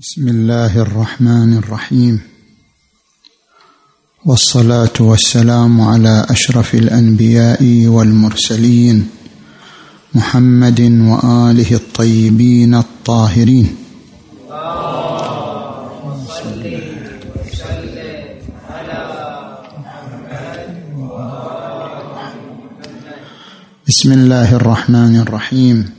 بسم الله الرحمن الرحيم، والصلاة والسلام على أشرف الأنبياء والمرسلين محمد وآله الطيبين الطاهرين. بسم الله الرحمن الرحيم.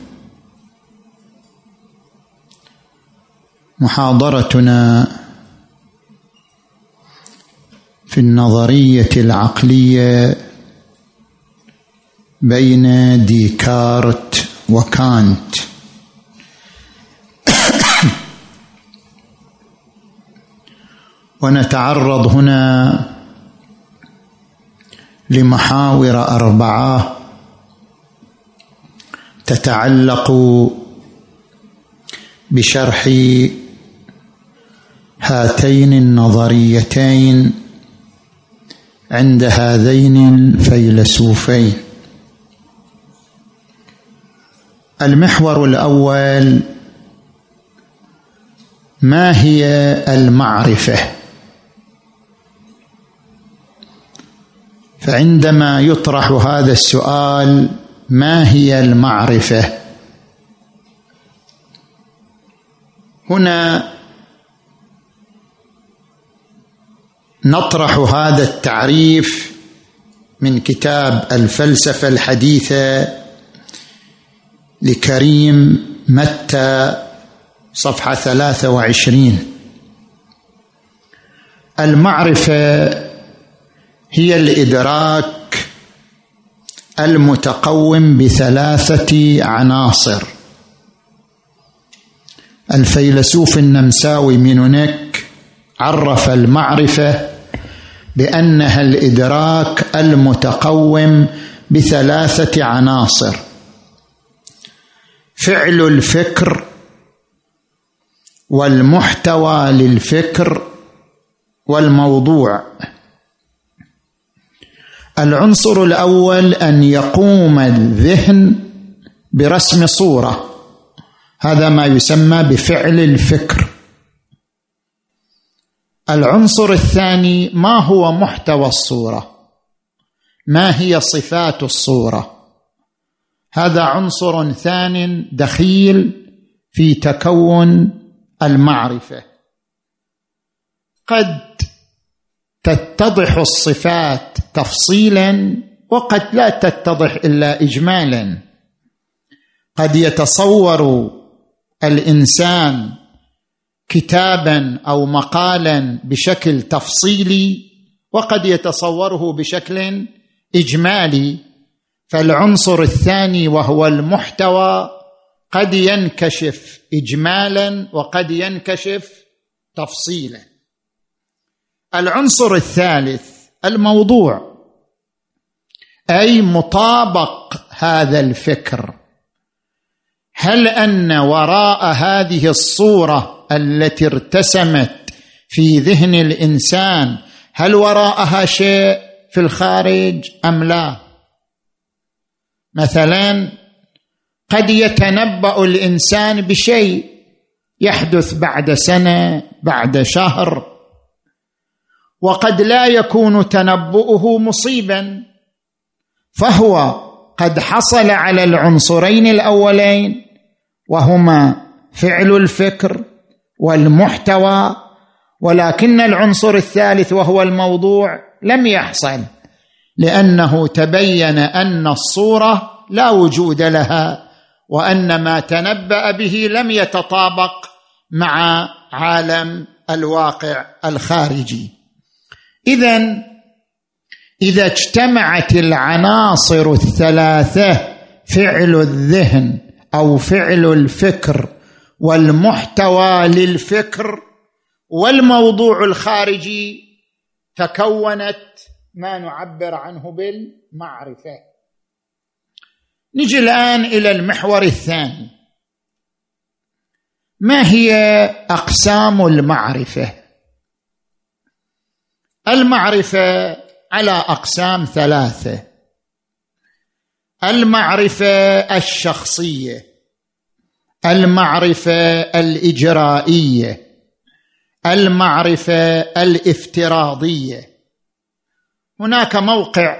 محاضرتنا في النظرية العقلية بين ديكارت وكانت. ونتعرض هنا لمحاور 4 تتعلق بشرح هاتين النظريتين عند هذين الفيلسوفين. المحور الأول: ما هي المعرفة؟ فعندما يطرح هذا السؤال ما هي المعرفة؟ هنا نطرح هذا التعريف من كتاب الفلسفة الحديثة لكريم متى، صفحة 23. المعرفة هي الإدراك المتقوم ب3 عناصر. الفيلسوف النمساوي مينونيك عرف المعرفة بأنها الإدراك المتقوم ب3 عناصر: فعل الفكر، والمحتوى للفكر، والموضوع. العنصر الأول أن يقوم الذهن برسم صورة، هذا ما يسمى بفعل الفكر. العنصر الثاني: ما هو محتوى الصورة؟ ما هي صفات الصورة؟ هذا عنصر ثان دخيل في تكون المعرفة. قد تتضح الصفات تفصيلا وقد لا تتضح إلا إجمالا. قد يتصور الإنسان كتابا أو مقالا بشكل تفصيلي وقد يتصوره بشكل إجمالي. فالعنصر الثاني وهو المحتوى قد ينكشف إجمالا وقد ينكشف تفصيلا. العنصر الثالث الموضوع، أي مطابق هذا الفكر. هل أن وراء هذه الصورة التي ارتسمت في ذهن الإنسان هل وراءها شيء في الخارج أم لا؟ مثلا قد يتنبأ الإنسان بشيء يحدث بعد سنة بعد شهر، وقد لا يكون تنبؤه مصيبا، فهو قد حصل على العنصرين الأولين وهما فعل الفكر والمحتوى، ولكن العنصر الثالث وهو الموضوع لم يحصل، لأنه تبين أن الصورة لا وجود لها، وأن ما تنبأ به لم يتطابق مع عالم الواقع الخارجي. إذن إذا اجتمعت العناصر الثلاثة، فعل الذهن أو فعل الفكر والمحتوى للفكر والموضوع الخارجي، تكونت ما نعبر عنه بالمعرفة. نجي الآن إلى المحور الثاني، ما هي أقسام المعرفة؟ المعرفة على أقسام ثلاثة: المعرفة الشخصية، المعرفة الإجرائية، المعرفة الافتراضية. هناك موقع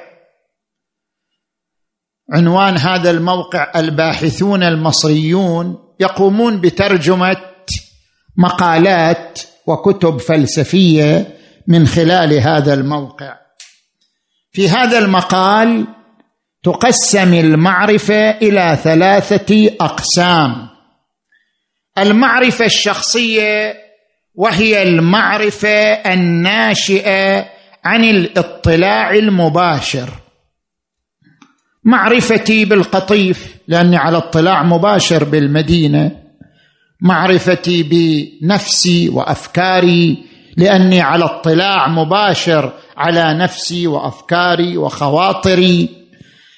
عنوان هذا الموقع الباحثون المصريون، يقومون بترجمة مقالات وكتب فلسفية من خلال هذا الموقع. في هذا المقال تقسم المعرفة إلى ثلاثة أقسام: المعرفة الشخصية، وهي المعرفة الناشئة عن الاطلاع المباشر، معرفتي بالقطيف لأني على اطلاع مباشر بالمدينة، معرفتي بنفسي وأفكاري لأني على اطلاع مباشر على نفسي وأفكاري وخواطري.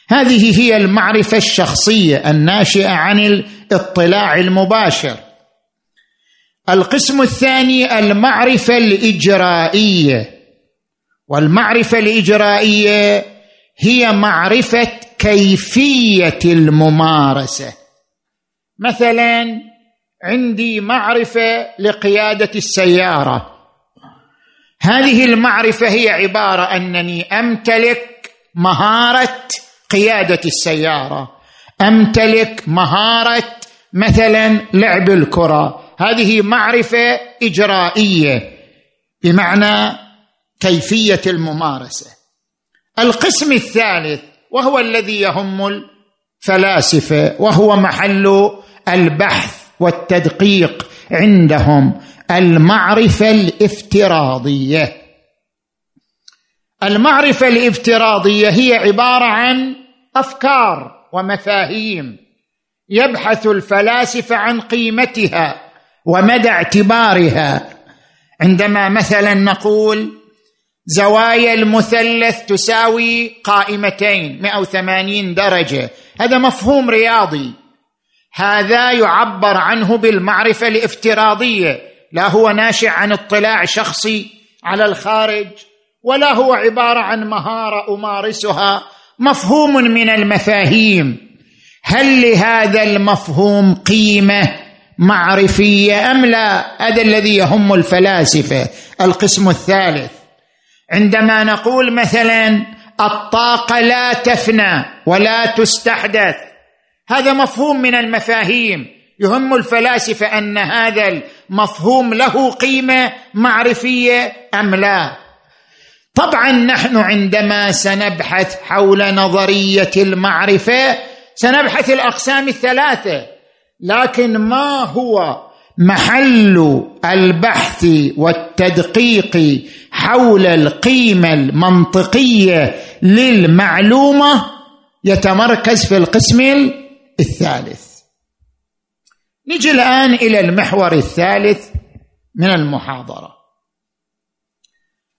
هذه هي المعرفة الشخصية الناشئة عن الاطلاع المباشر. القسم الثاني المعرفة الإجرائية، والمعرفة الإجرائية هي معرفة كيفية الممارسة. مثلا عندي معرفة لقيادة السيارة، هذه المعرفة هي عبارة أنني أمتلك مهارة قيادة السيارة، أمتلك مهارة مثلا لعب الكرة، هذه معرفة إجرائية بمعنى كيفية الممارسة. القسم الثالث وهو الذي يهم الفلاسفة، وهو محل البحث والتدقيق عندهم، المعرفة الافتراضية. المعرفة الافتراضية هي عبارة عن أفكار ومفاهيم يبحث الفلاسفة عن قيمتها ومدى اعتبارها. عندما مثلا نقول زوايا المثلث تساوي قائمتين 180 درجة، هذا مفهوم رياضي، هذا يعبر عنه بالمعرفة الافتراضية، لا هو ناشئ عن اطلاع شخصي على الخارج، ولا هو عبارة عن مهارة أمارسها، مفهوم من المفاهيم. هل لهذا المفهوم قيمة معرفية أم لا؟ هذا الذي يهم الفلاسفة. القسم الثالث عندما نقول مثلا الطاقة لا تفنى ولا تستحدث، هذا مفهوم من المفاهيم، يهم الفلاسفة أن هذا المفهوم له قيمة معرفية أم لا. طبعا نحن عندما سنبحث حول نظرية المعرفة سنبحث الأقسام الثلاثة، لكن ما هو محل البحث والتدقيق حول القيمة المنطقية للمعلومة يتمركز في القسم الثالث. نجي الآن إلى المحور الثالث من المحاضرة،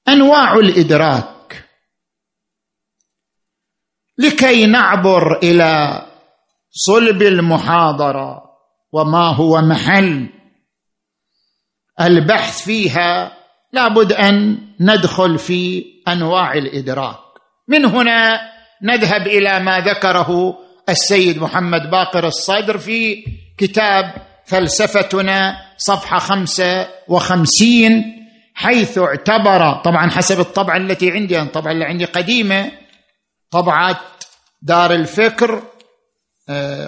أنواع الإدراك. لكي نعبر إلى صلب المحاضرة وما هو محل البحث فيها، لابد أن ندخل في أنواع الإدراك. من هنا نذهب إلى ما ذكره السيد محمد باقر الصدر في كتاب فلسفتنا صفحة 55، حيث اعتبر، طبعا حسب الطبعة التي عندي، الطبعة اللي عندي قديمة، طبعة دار الفكر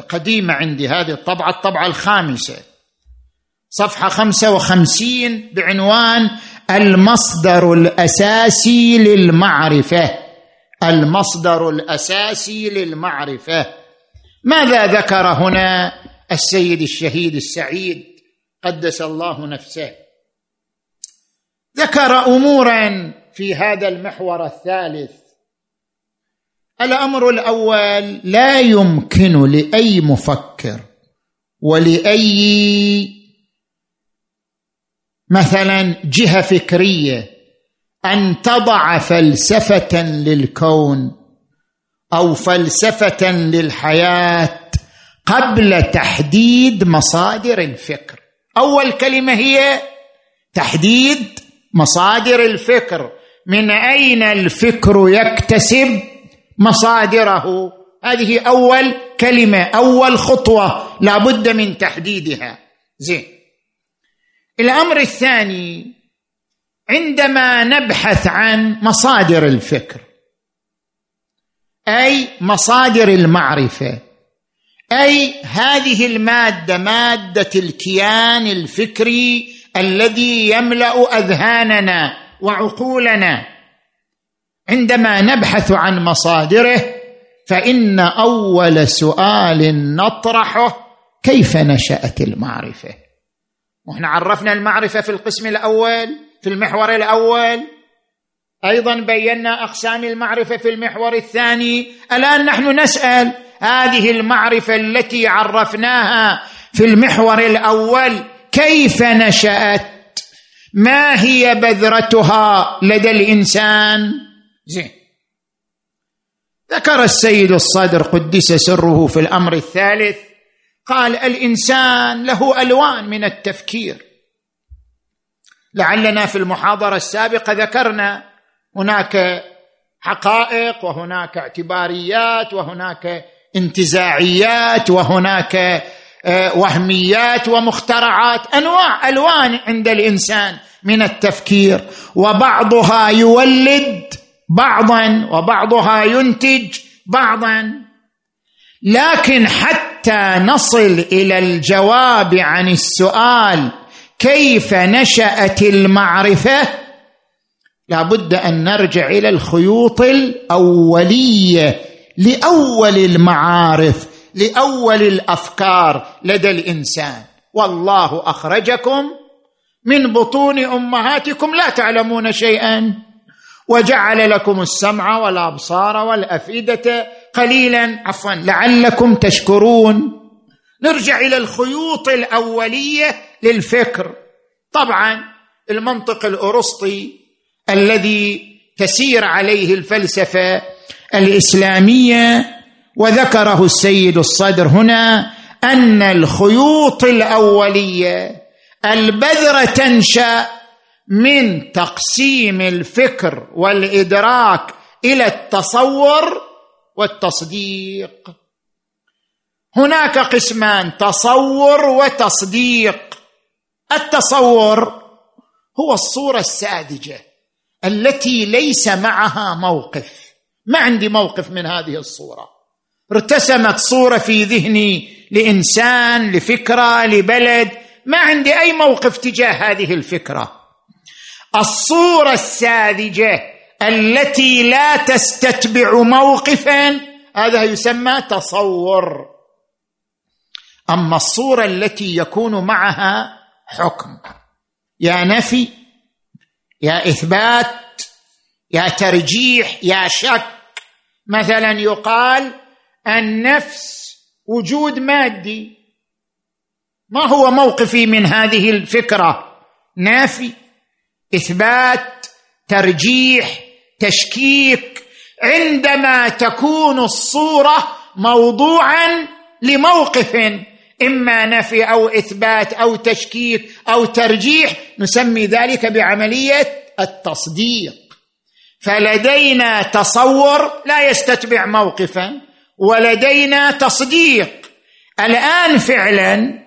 قديمة عندي هذه الطبعة، الطبعة 5، صفحة 55، بعنوان المصدر الأساسي للمعرفة. المصدر الأساسي للمعرفة، ماذا ذكر هنا السيد الشهيد السعيد قدس الله نفسه؟ ذكر أمورا في هذا المحور الثالث. الأمر الأول، لا يمكن لأي مفكر ولأي مثلا جهة فكرية أن تضع فلسفة للكون أو فلسفة للحياة قبل تحديد مصادر الفكر. أول كلمة هي تحديد مصادر الفكر، من أين الفكر يكتسب مصادره؟ هذه أول كلمة، أول خطوة لا بد من تحديدها. زين. الأمر الثاني، عندما نبحث عن مصادر الفكر أي مصادر المعرفة، أي هذه المادة، مادة الكيان الفكري الذي يملأ أذهاننا وعقولنا، عندما نبحث عن مصادره فإن أول سؤال نطرحه كيف نشأت المعرفة؟ ونحن عرفنا المعرفة في القسم الأول، في المحور الأول، أيضا بينا أقسام المعرفة في المحور الثاني. الآن نحن نسأل هذه المعرفة التي عرفناها في المحور الأول كيف نشأت؟ ما هي بذرتها لدى الإنسان؟ زين. ذكر السيد الصدر قدس سره في الأمر الثالث، قال الإنسان له ألوان من التفكير. لعلنا في المحاضرة السابقة ذكرنا هناك حقائق وهناك اعتباريات وهناك انتزاعيات وهناك وهميات ومخترعات، أنواع ألوان عند الإنسان من التفكير، وبعضها يولد بعضا وبعضها ينتج بعضا. لكن حتى نصل إلى الجواب عن السؤال كيف نشأت المعرفة لابد أن نرجع إلى الخيوط الأولية لأول المعارف، لأول الأفكار لدى الإنسان. والله أخرجكم من بطون أمهاتكم لا تعلمون شيئا وجعل لكم السمع والأبصار والأفئدة قليلا عفوا لعلكم تشكرون. نرجع إلى الخيوط الأولية للفكر. طبعا المنطق الأرسطي الذي تسير عليه الفلسفة الإسلامية، وذكره السيد الصدر هنا أن الخيوط الأولية البذرة تنشأ من تقسيم الفكر والإدراك إلى التصور والتصديق. هناك قسمان، تصور وتصديق. التصور هو الصورة الساذجة التي ليس معها موقف، ما عندي موقف من هذه الصورة، ارتسمت صورة في ذهني لإنسان، لفكرة، لبلد، ما عندي أي موقف تجاه هذه الفكرة. الصورة الساذجة التي لا تستتبع موقفا هذا يسمى تصور. أما الصورة التي يكون معها حكم، يا نفي يا إثبات يا ترجيح يا شك، مثلا يقال النفس وجود مادي، ما هو موقفي من هذه الفكرة؟ نافي، إثبات، ترجيح، تشكيك. عندما تكون الصورة موضوعا لموقف إما نفي أو إثبات أو تشكيك أو ترجيح نسمي ذلك بعملية التصديق. فلدينا تصور لا يستتبع موقفا ولدينا تصديق. الآن فعلا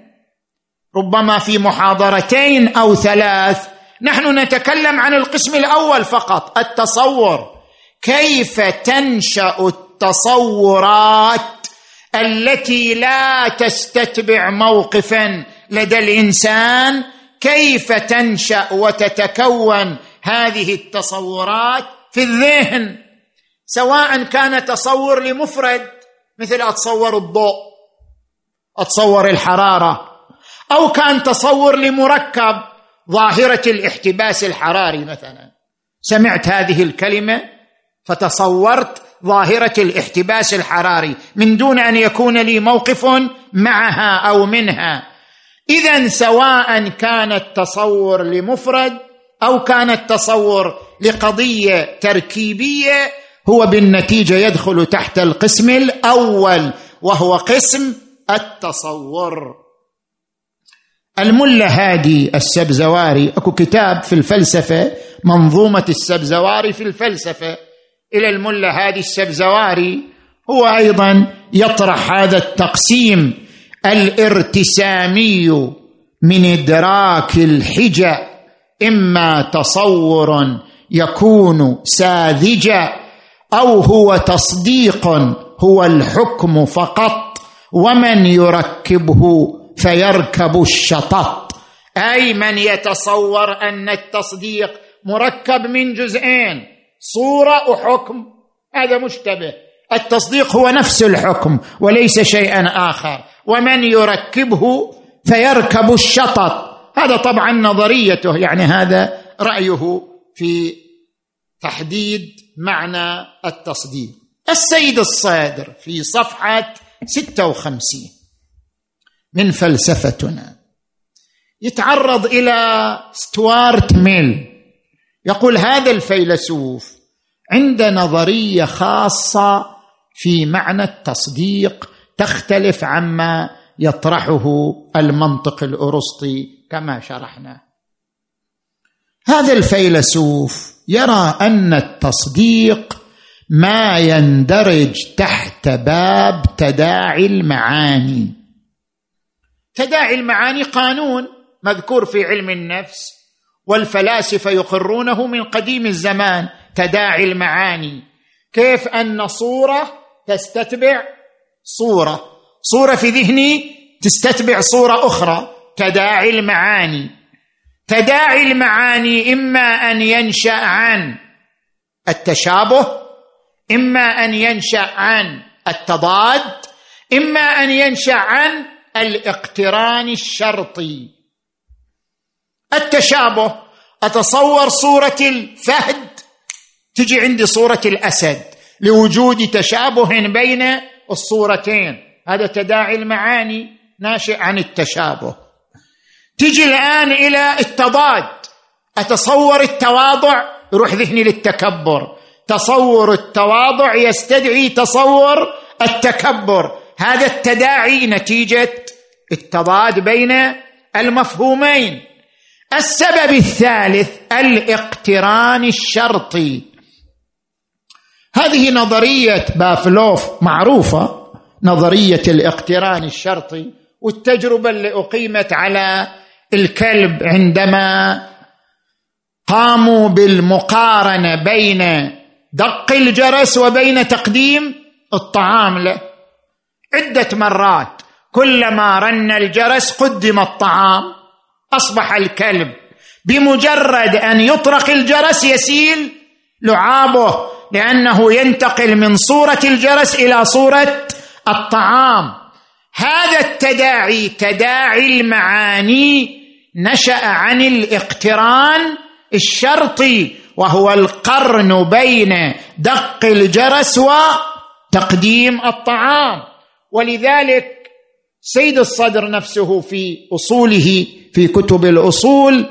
ربما في محاضرتين أو ثلاث نحن نتكلم عن القسم الأول فقط، التصور، كيف تنشأ التصورات التي لا تستتبع موقفا لدى الإنسان، كيف تنشأ وتتكون هذه التصورات في الذهن، سواء كان تصور لمفرد مثل أتصور الضوء، أتصور الحرارة، أو كان تصور لمركب، ظاهرة الاحتباس الحراري مثلا، سمعت هذه الكلمة فتصورت ظاهرة الاحتباس الحراري من دون أن يكون لي موقف معها أو منها. إذن سواء كان التصور لمفرد أو كان التصور لقضية تركيبية هو بالنتيجة يدخل تحت القسم الأول، وهو قسم التصور. الملا هادي السبزواري، أكو كتاب في الفلسفة، منظومة السبزواري في الفلسفة، إلى الملا هادي السبزواري، هو أيضا يطرح هذا التقسيم الارتسامي من إدراك الحجة، إما تصور يكون ساذجا أو هو تصديق هو الحكم فقط، ومن يركبه فيركب الشطط، أي من يتصور أن التصديق مركب من جزئين، صورة وحكم، هذا مشتبه. التصديق هو نفس الحكم وليس شيئا آخر، ومن يركبه فيركب الشطط، هذا طبعا نظريته، يعني هذا رأيه في تحديد معنى التصديق. السيد الصادر في صفحة 56 من فلسفتنا يتعرض إلى ستوارت ميل، يقول هذا الفيلسوف عند نظرية خاصة في معنى التصديق تختلف عما يطرحه المنطق الأرسطي كما شرحنا. هذا الفيلسوف يرى أن التصديق ما يندرج تحت باب تداعي المعاني. تداعي المعاني قانون مذكور في علم النفس، والفلاسفة يقرونه من قديم الزمان، تداعي المعاني، كيف أن صورة تستتبع صورة، صورة في ذهني تستتبع صورة أخرى، تداعي المعاني. تداعي المعاني إما أن ينشأ عن التشابه، إما أن ينشأ عن التضاد، إما أن ينشأ عن الاقتران الشرطي. التشابه، أتصور صورة الفهد تجي عندي صورة الأسد لوجود تشابه بين الصورتين، هذا تداعي المعاني ناشئ عن التشابه. تجي الآن إلى التضاد، أتصور التواضع يروح ذهني للتكبر، تصور التواضع يستدعي تصور التكبر، هذا التداعي نتيجة التضاد بين المفهومين. السبب الثالث الاقتران الشرطي، هذه نظرية بافلوف معروفة، نظرية الاقتران الشرطي، والتجربة اللي أقيمت على الكلب عندما قاموا بالمقارنة بين دق الجرس وبين تقديم الطعام له عدة مرات، كلما رن الجرس قدم الطعام، أصبح الكلب بمجرد أن يطرق الجرس يسيل لعابه، لأنه ينتقل من صورة الجرس إلى صورة الطعام. هذا التداعي، تداعي المعاني، نشأ عن الاقتران الشرطي، وهو القرن بين دق الجرس وتقديم الطعام. ولذلك سيد الصدر نفسه في أصوله، في كتب الأصول،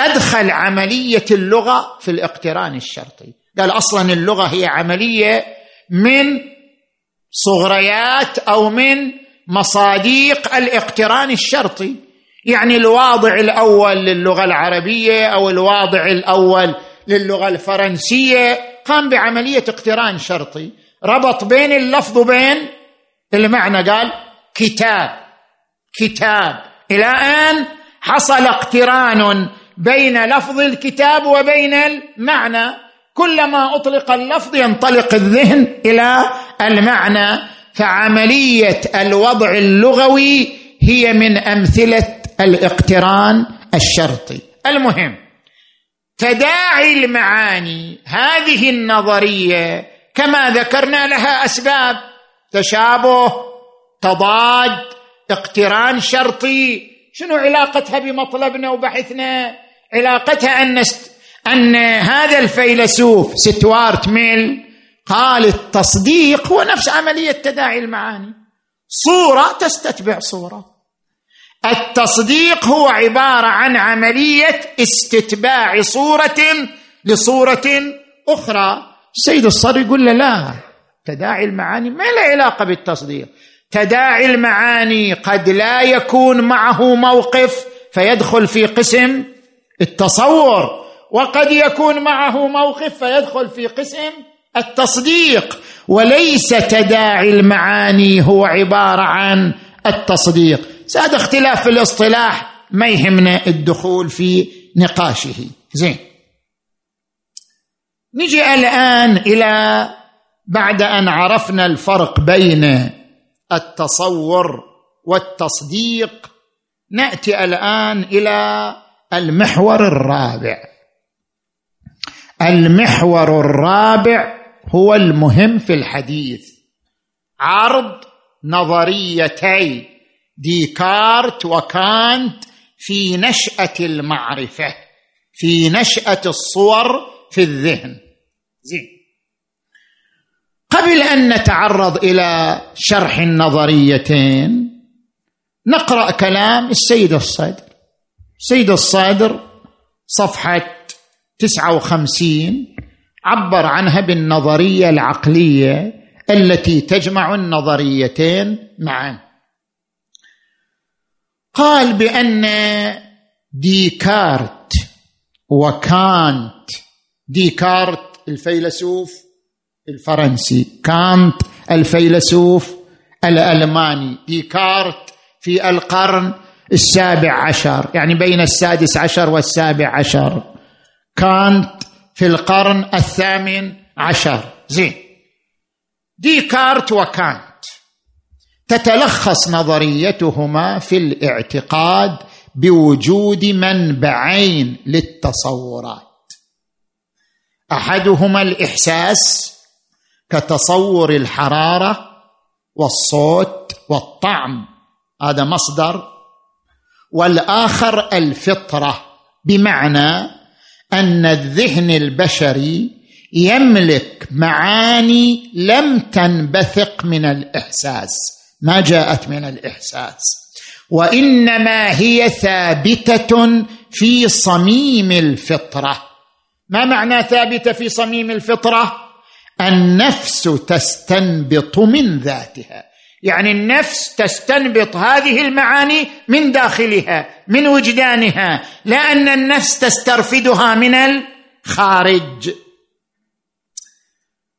أدخل عملية اللغة في الاقتران الشرطي، قال أصلا اللغة هي عملية من صغريات أو من مصاديق الاقتران الشرطي، يعني الواضع الأول للغة العربية أو الواضع الأول للغة الفرنسية، قام بعملية اقتران شرطي، ربط بين اللفظ وبين المعنى، قال كتاب كتاب، إلى أن حصل اقتران بين لفظ الكتاب وبين المعنى، كلما أطلق اللفظ ينطلق الذهن إلى المعنى. فعملية الوضع اللغوي هي من أمثلة الاقتران الشرطي. المهم تداعي المعاني، هذه النظرية كما ذكرنا لها أسباب، تشابه، تضاد، اقتران شرطي. شنو علاقتها بمطلبنا وبحثنا؟ علاقتها أن هذا الفيلسوف ستوارت ميل قال التصديق هو نفس عملية تداعي المعاني، صورة تستتبع صورة. التصديق هو عبارة عن عملية استتباع صورة لصورة أخرى. السيد الصدر يقول له لا، تداعي المعاني ما له علاقة بالتصديق، تداعي المعاني قد لا يكون معه موقف فيدخل في قسم التصور، وقد يكون معه موقف فيدخل في قسم التصديق، وليس تداعي المعاني هو عبارة عن التصديق. هذا اختلاف في الاصطلاح، ما يهمنا الدخول في نقاشه. زين، نجي الآن إلى بعد أن عرفنا الفرق بين التصور والتصديق، نأتي الآن إلى المحور الرابع. المحور الرابع هو المهم في الحديث، عرض نظريتي ديكارت وكانت في نشأة المعرفة، في نشأة الصور في الذهن. زين، قبل أن نتعرض إلى شرح النظريتين نقرأ كلام السيد الصدر. السيد الصدر صفحة 59 عبر عنها بالنظرية العقلية التي تجمع النظريتين معا. قال بأن ديكارت وكانت، ديكارت الفيلسوف الفرنسي، كانت الفيلسوف الألماني، ديكارت في القرن السابع عشر، يعني بين السادس عشر والسابع عشر، كانت في القرن الثامن عشر. زين، ديكارت وكانت تتلخص نظريتهما في الاعتقاد بوجود منبعين للتصورات، أحدهما الإحساس كتصور الحرارة والصوت والطعم، هذا مصدر، والآخر الفطرة، بمعنى أن الذهن البشري يملك معاني لم تنبثق من الإحساس، ما جاءت من الإحساس، وإنما هي ثابتة في صميم الفطرة. ما معنى ثابتة في صميم الفطرة؟ النفس تستنبط من ذاتها، يعني النفس تستنبط هذه المعاني من داخلها، من وجدانها، لأن النفس تسترفدها من الخارج،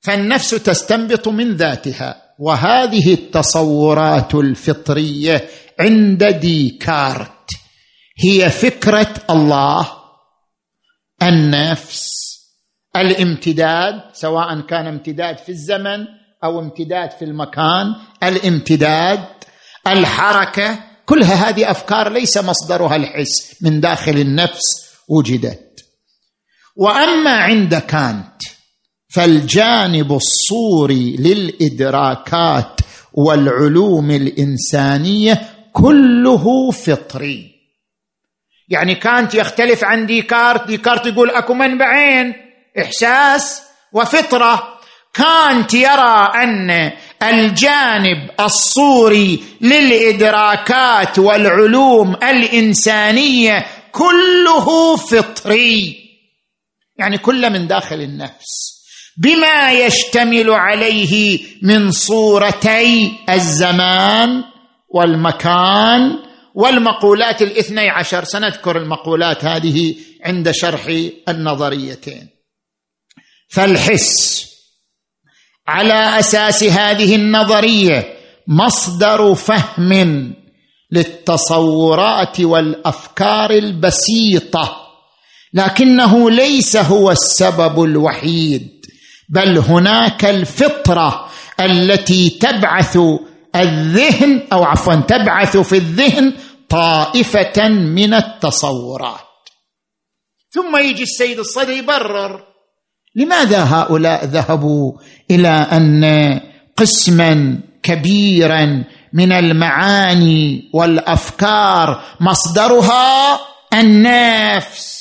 فالنفس تستنبط من ذاتها. وهذه التصورات الفطرية عند ديكارت هي فكرة الله، النفس، الامتداد، سواء كان امتداد في الزمن أو امتداد في المكان، الامتداد، الحركة، كلها هذه أفكار ليس مصدرها الحس، من داخل النفس وجدت. وأما عند كانت فالجانب الصوري للإدراكات والعلوم الإنسانية كله فطري، يعني كانت يختلف عن ديكارت. ديكارت يقول أكو منبعين، إحساس وفطرة، كانت يرى أن الجانب الصوري للإدراكات والعلوم الإنسانية كله فطري، يعني كله من داخل النفس، بما يشتمل عليه من صورتي الزمان والمكان والمقولات الاثني عشر. سنذكر المقولات هذه عند شرح النظريتين. فالحس على أساس هذه النظرية مصدر فهم للتصورات والأفكار البسيطة، لكنه ليس هو السبب الوحيد، بل هناك الفطرة التي تبعث في الذهن طائفة من التصورات. ثم يجي السيد الصدر يبرر لماذا هؤلاء ذهبوا إلى أن قسما كبيرا من المعاني والأفكار مصدرها النفس،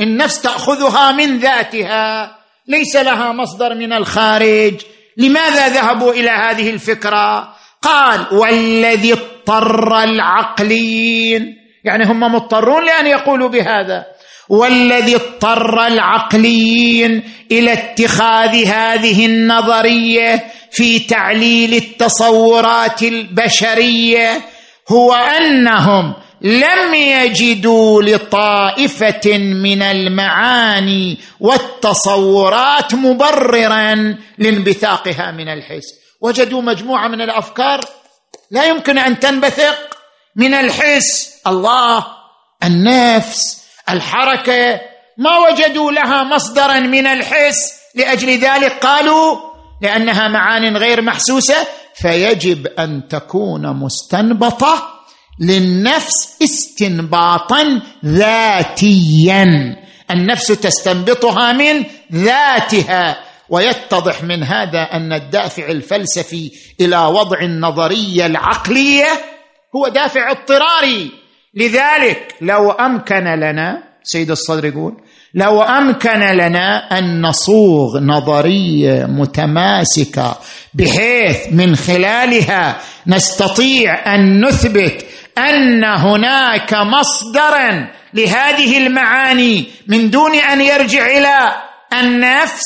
النفس تأخذها من ذاتها، ليس لها مصدر من الخارج. لماذا ذهبوا إلى هذه الفكرة؟ قال والذي اضطر العقليين، يعني هم مضطرون لأن يقولوا بهذا، والذي اضطر العقليين إلى اتخاذ هذه النظرية في تعليل التصورات البشرية هو أنهم لم يجدوا لطائفة من المعاني والتصورات مبرراً لانبثاقها من الحس. وجدوا مجموعة من الأفكار لا يمكن أن تنبثق من الحس، الله، النفس، الحركة، ما وجدوا لها مصدراً من الحس، لأجل ذلك قالوا لأنها معان غير محسوسة فيجب أن تكون مستنبطة للنفس استنباطا ذاتيا، النفس تستنبطها من ذاتها. ويتضح من هذا أن الدافع الفلسفي إلى وضع النظرية العقلية هو دافع اضطراري. لذلك لو أمكن لنا، سيد الصدر يقول، لو أمكن لنا أن نصوغ نظرية متماسكة بحيث من خلالها نستطيع أن نثبت أن هناك مصدرا لهذه المعاني من دون أن يرجع إلى النفس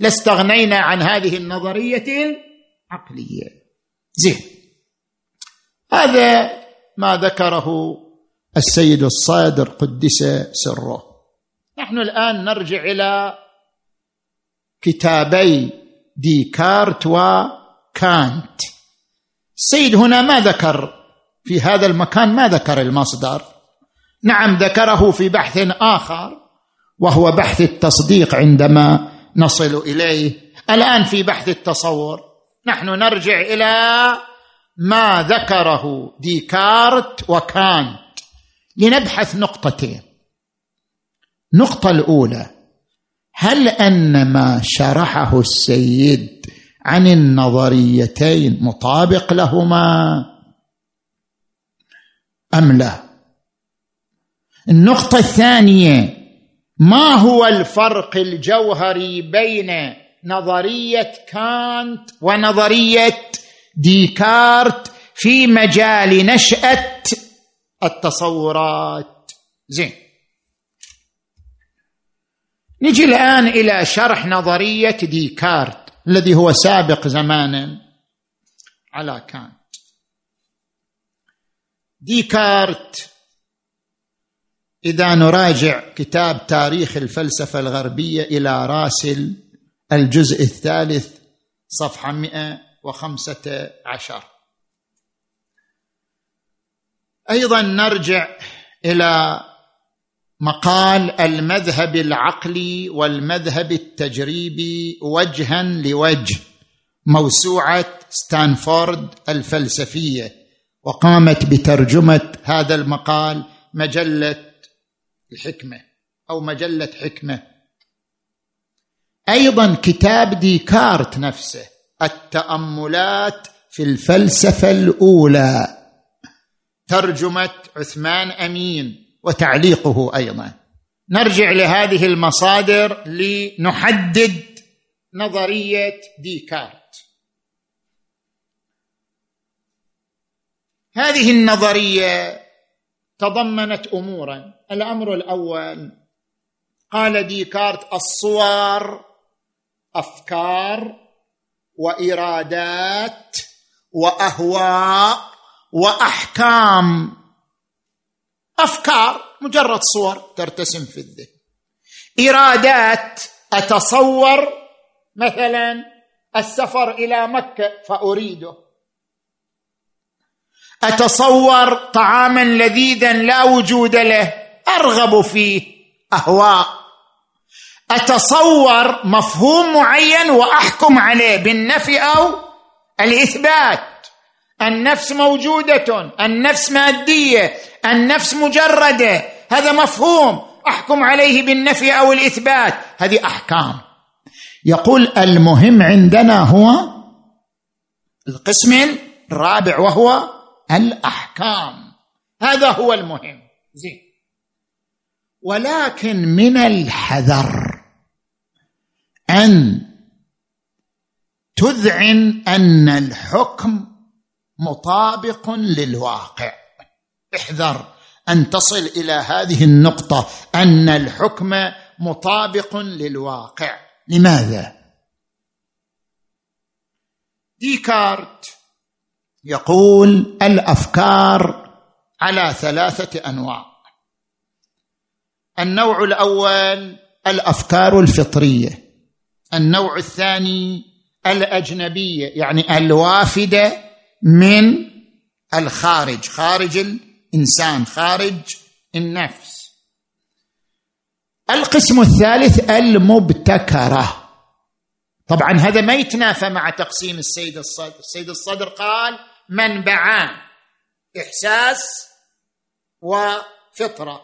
لاستغنينا عن هذه النظرية العقلية. زين، هذا ما ذكره السيد الصادر قدس سره. نحن الآن نرجع إلى كتابي ديكارت وكانت. السيد هنا ما ذكر في هذا المكان، ما ذكر المصدر، نعم ذكره في بحث آخر وهو بحث التصديق عندما نصل إليه. الآن في بحث التصور نحن نرجع إلى ما ذكره ديكارت وكانت لنبحث نقطتين. النقطة الأولى، هل أن ما شرحه السيد عن النظريتين مطابق لهما أم لا؟ النقطة الثانية، ما هو الفرق الجوهري بين نظرية كانت ونظرية ديكارت في مجال نشأة التصورات؟ زين، نجي الآن إلى شرح نظرية ديكارت الذي هو سابق زمانا على كانت. ديكارت إذا نراجع كتاب تاريخ الفلسفة الغربية إلى راسل الجزء الثالث صفحة 115، أيضا نرجع إلى مقال المذهب العقلي والمذهب التجريبي وجها لوجه، موسوعة ستانفورد الفلسفية، وقامت بترجمة هذا المقال مجلة الحكمة أو مجلة حكمة. أيضا كتاب ديكارت نفسه، التأملات في الفلسفة الأولى، ترجمة عثمان أمين وتعليقه. أيضا نرجع لهذه المصادر لنحدد نظرية ديكارت. هذه النظرية تضمنت أمورا. الأمر الأول، قال ديكارت الصور أفكار وإرادات وأهواء وأحكام. أفكار مجرد صور ترتسم في الذهن، إرادات أتصور مثلا السفر إلى مكة فأريده، أتصور طعاما لذيذا لا وجود له أرغب فيه، أهواء، أتصور مفهوم معين وأحكم عليه بالنفي أو الإثبات. النفس موجودة، النفس مادية، النفس مجردة، هذا مفهوم أحكم عليه بالنفي أو الإثبات، هذه أحكام. يقول المهم عندنا هو القسم الرابع وهو الأحكام، هذا هو المهم. زين، ولكن من الحذر أن تذعن أن الحكم مطابق للواقع، احذر أن تصل إلى هذه النقطة، أن الحكم مطابق للواقع. لماذا؟ ديكارت يقول الأفكار على ثلاثة أنواع. النوع الأول الأفكار الفطرية، النوع الثاني الأجنبية، يعني الوافدة من الخارج، خارج الإنسان، خارج النفس. القسم الثالث المبتكرة. طبعا هذا ما يتنافى مع تقسيم السيد الصدر. السيد الصدر قال منبعان، إحساس وفطرة.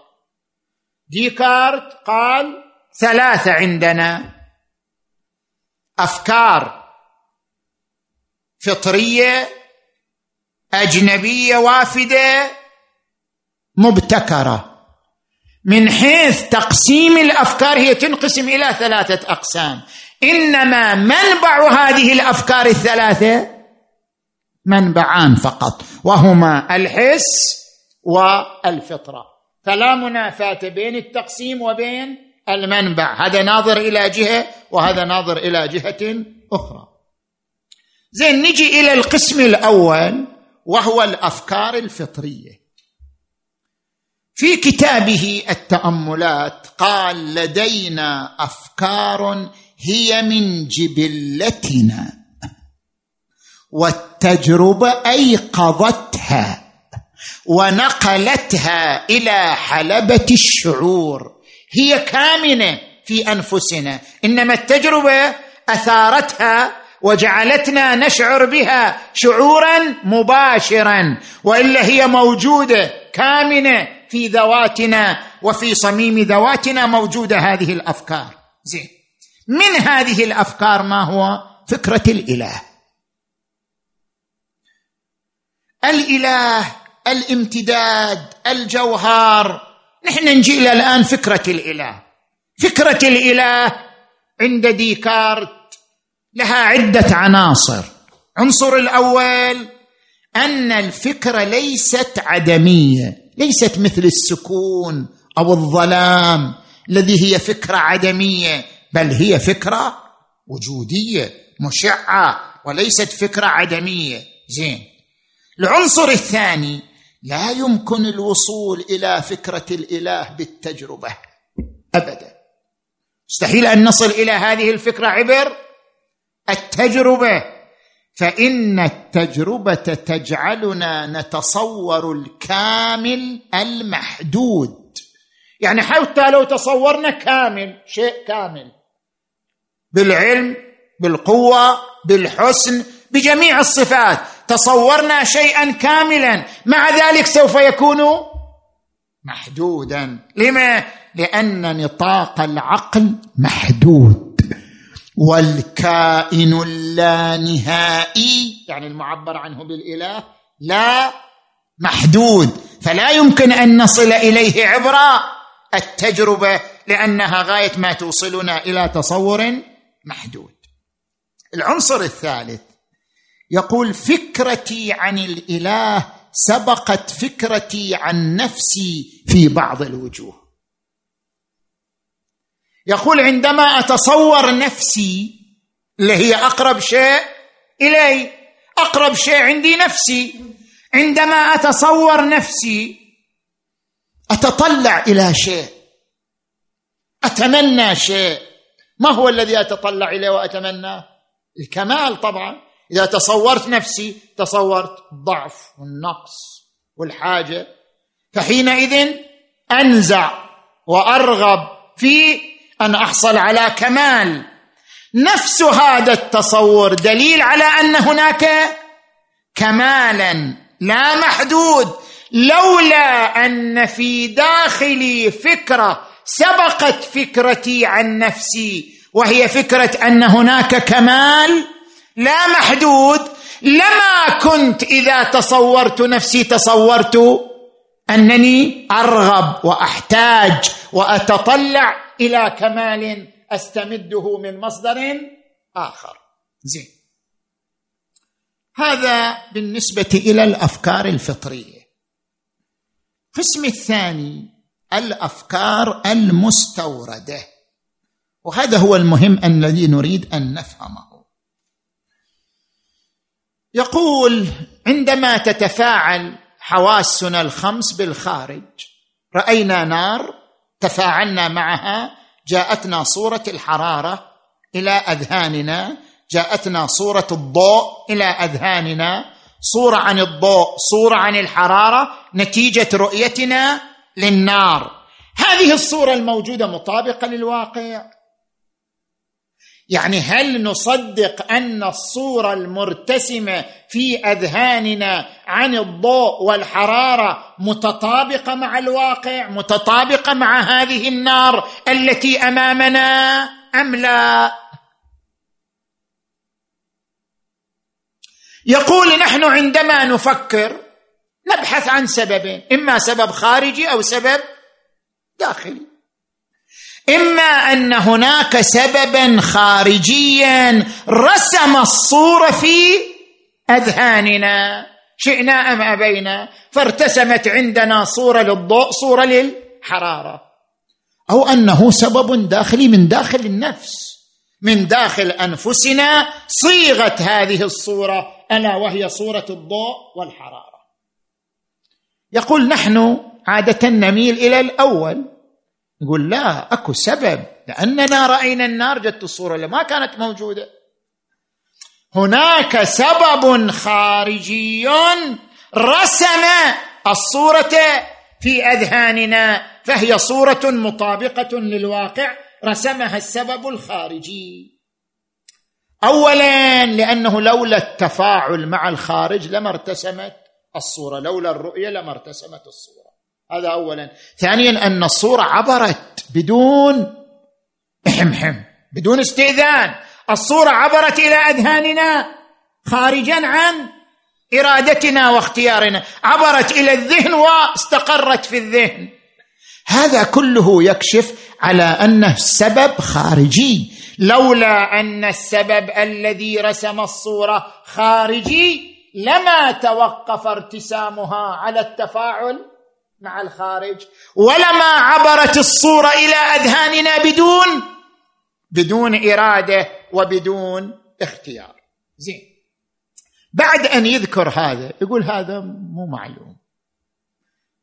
ديكارت قال ثلاثة عندنا، أفكار فطرية، أجنبية وافدة، مبتكرة. من حيث تقسيم الأفكار هي تنقسم إلى ثلاثة أقسام، إنما منبع هذه الأفكار الثلاثة منبعان فقط، وهما الحس والفطرة، فلا منافاة بين التقسيم وبين المنبع، هذا ناظر إلى جهة وهذا ناظر إلى جهة أخرى. زين، نجي إلى القسم الأول وهو الأفكار الفطرية. في كتابه التأملات قال لدينا أفكار هي من جبلتنا والتجربة أيقظتها ونقلتها إلى حلبة الشعور، هي كامنة في أنفسنا، إنما التجربة أثارتها وجعلتنا نشعر بها شعورا مباشرا، وإلا هي موجودة كامنة في ذواتنا وفي صميم ذواتنا موجودة هذه الأفكار. زين، من هذه الأفكار ما هو؟ فكرة الإله. الإله، الامتداد، الجوهر. نحن نجي إلى الآن فكرة الإله. فكرة الإله عند ديكارت لها عدة عناصر. عنصر الأول أن الفكرة ليست عدمية، ليست مثل السكون أو الظلام الذي هي فكرة عدمية، بل هي فكرة وجودية مشعة وليست فكرة عدمية. زين، العنصر الثاني لا يمكن الوصول إلى فكرة الإله بالتجربة أبدا، مستحيل أن نصل إلى هذه الفكرة عبر التجربة، فإن التجربة تجعلنا نتصور الكامل المحدود، يعني حتى لو تصورنا كامل، شيء كامل بالعلم بالقوة بالحسن بجميع الصفات، تصورنا شيئا كاملا، مع ذلك سوف يكون محدودا. لما؟ لأن نطاق العقل محدود، والكائن اللانهائي، يعني المعبر عنه بالإله، لا محدود، فلا يمكن أن نصل إليه عبر التجربة، لأنها غاية ما توصلنا إلى تصور محدود. العنصر الثالث يقول فكرتي عن الإله سبقت فكرتي عن نفسي في بعض الوجوه. يقول عندما أتصور نفسي اللي هي أقرب شيء إلي، أقرب شيء عندي نفسي، عندما أتصور نفسي أتطلع إلى شيء، أتمنى شيء. ما هو الذي أتطلع إليه وأتمناه؟ الكمال طبعا. إذا تصورت نفسي تصورت الضعف والنقص والحاجة، فحينئذ أنزع وأرغب في أن أحصل على كمال. نفس هذا التصور دليل على أن هناك كمالا لا محدود، لولا أن في داخلي فكرة سبقت فكرتي عن نفسي، وهي فكرة أن هناك كمال لا محدود، لما كنت إذا تصورت نفسي تصورت أنني أرغب وأحتاج وأتطلع إلى كمال أستمده من مصدر آخر. زين، هذا بالنسبة إلى الأفكار الفطرية. القسم الثاني الأفكار المستوردة، وهذا هو المهم الذي نريد أن نفهمه. يقول: عندما تتفاعل حواسنا الخمس بالخارج، رأينا نار تفاعلنا معها، جاءتنا صورة الحرارة إلى أذهاننا، جاءتنا صورة الضوء إلى أذهاننا، صورة عن الضوء، صورة عن الحرارة، نتيجة رؤيتنا للنار. هذه الصورة الموجودة مطابقة للواقع؟ يعني هل نصدق أن الصورة المرتسمة في أذهاننا عن الضوء والحرارة متطابقة مع الواقع، متطابقة مع هذه النار التي أمامنا أم لا؟ يقول: نحن عندما نفكر نبحث عن سببين، إما سبب خارجي أو سبب داخلي. إما أن هناك سببا خارجيا رسم الصورة في أذهاننا، شئنا أم أبينا، فارتسمت عندنا صورة للضوء، صورة للحرارة، أو أنه سبب داخلي من داخل النفس، من داخل أنفسنا صيغت هذه الصورة، ألا وهي صورة الضوء والحرارة. يقول: نحن عادة نميل إلى الأول، يقول: لا، أكو سبب، لأننا رأينا النار جت الصورة اللي ما كانت موجودة، هناك سبب خارجي رسم الصورة في أذهاننا، فهي صورة مطابقة للواقع رسمها السبب الخارجي. أولا، لأنه لولا التفاعل مع الخارج لما ارتسمت الصورة، لولا الرؤية لما ارتسمت الصورة، هذا أولا. ثانيا، أن الصورة عبرت بدون إحمحم، بدون استئذان، الصورة عبرت إلى أذهاننا خارجا عن إرادتنا واختيارنا، عبرت إلى الذهن واستقرت في الذهن. هذا كله يكشف على أنه سبب خارجي، لولا أن السبب الذي رسم الصورة خارجي لما توقف ارتسامها على التفاعل مع الخارج، ولما عبرت الصورة إلى أذهاننا بدون إرادة وبدون اختيار. زين، بعد أن يذكر هذا يقول: هذا مو معلوم،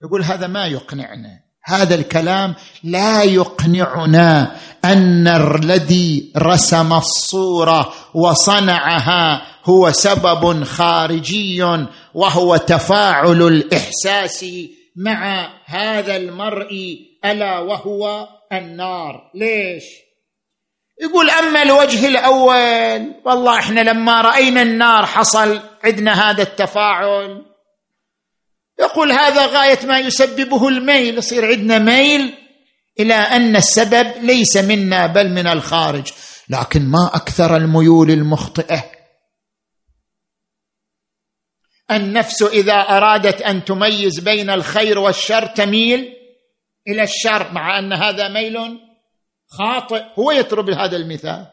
يقول هذا ما يقنعنا، هذا الكلام لا يقنعنا أن الذي رسم الصورة وصنعها هو سبب خارجي، وهو تفاعل الإحساس مع هذا المرء، ألا وهو النار. ليش؟ يقول: أما الوجه الأول، والله إحنا لما رأينا النار حصل عندنا هذا التفاعل، يقول هذا غاية ما يسببه الميل، يصير عندنا ميل إلى أن السبب ليس منا بل من الخارج. لكن ما أكثر الميول المخطئة، النفس إذا أرادت أن تميز بين الخير والشر تميل إلى الشر، مع أن هذا ميل خاطئ. هو يضرب هذا المثال،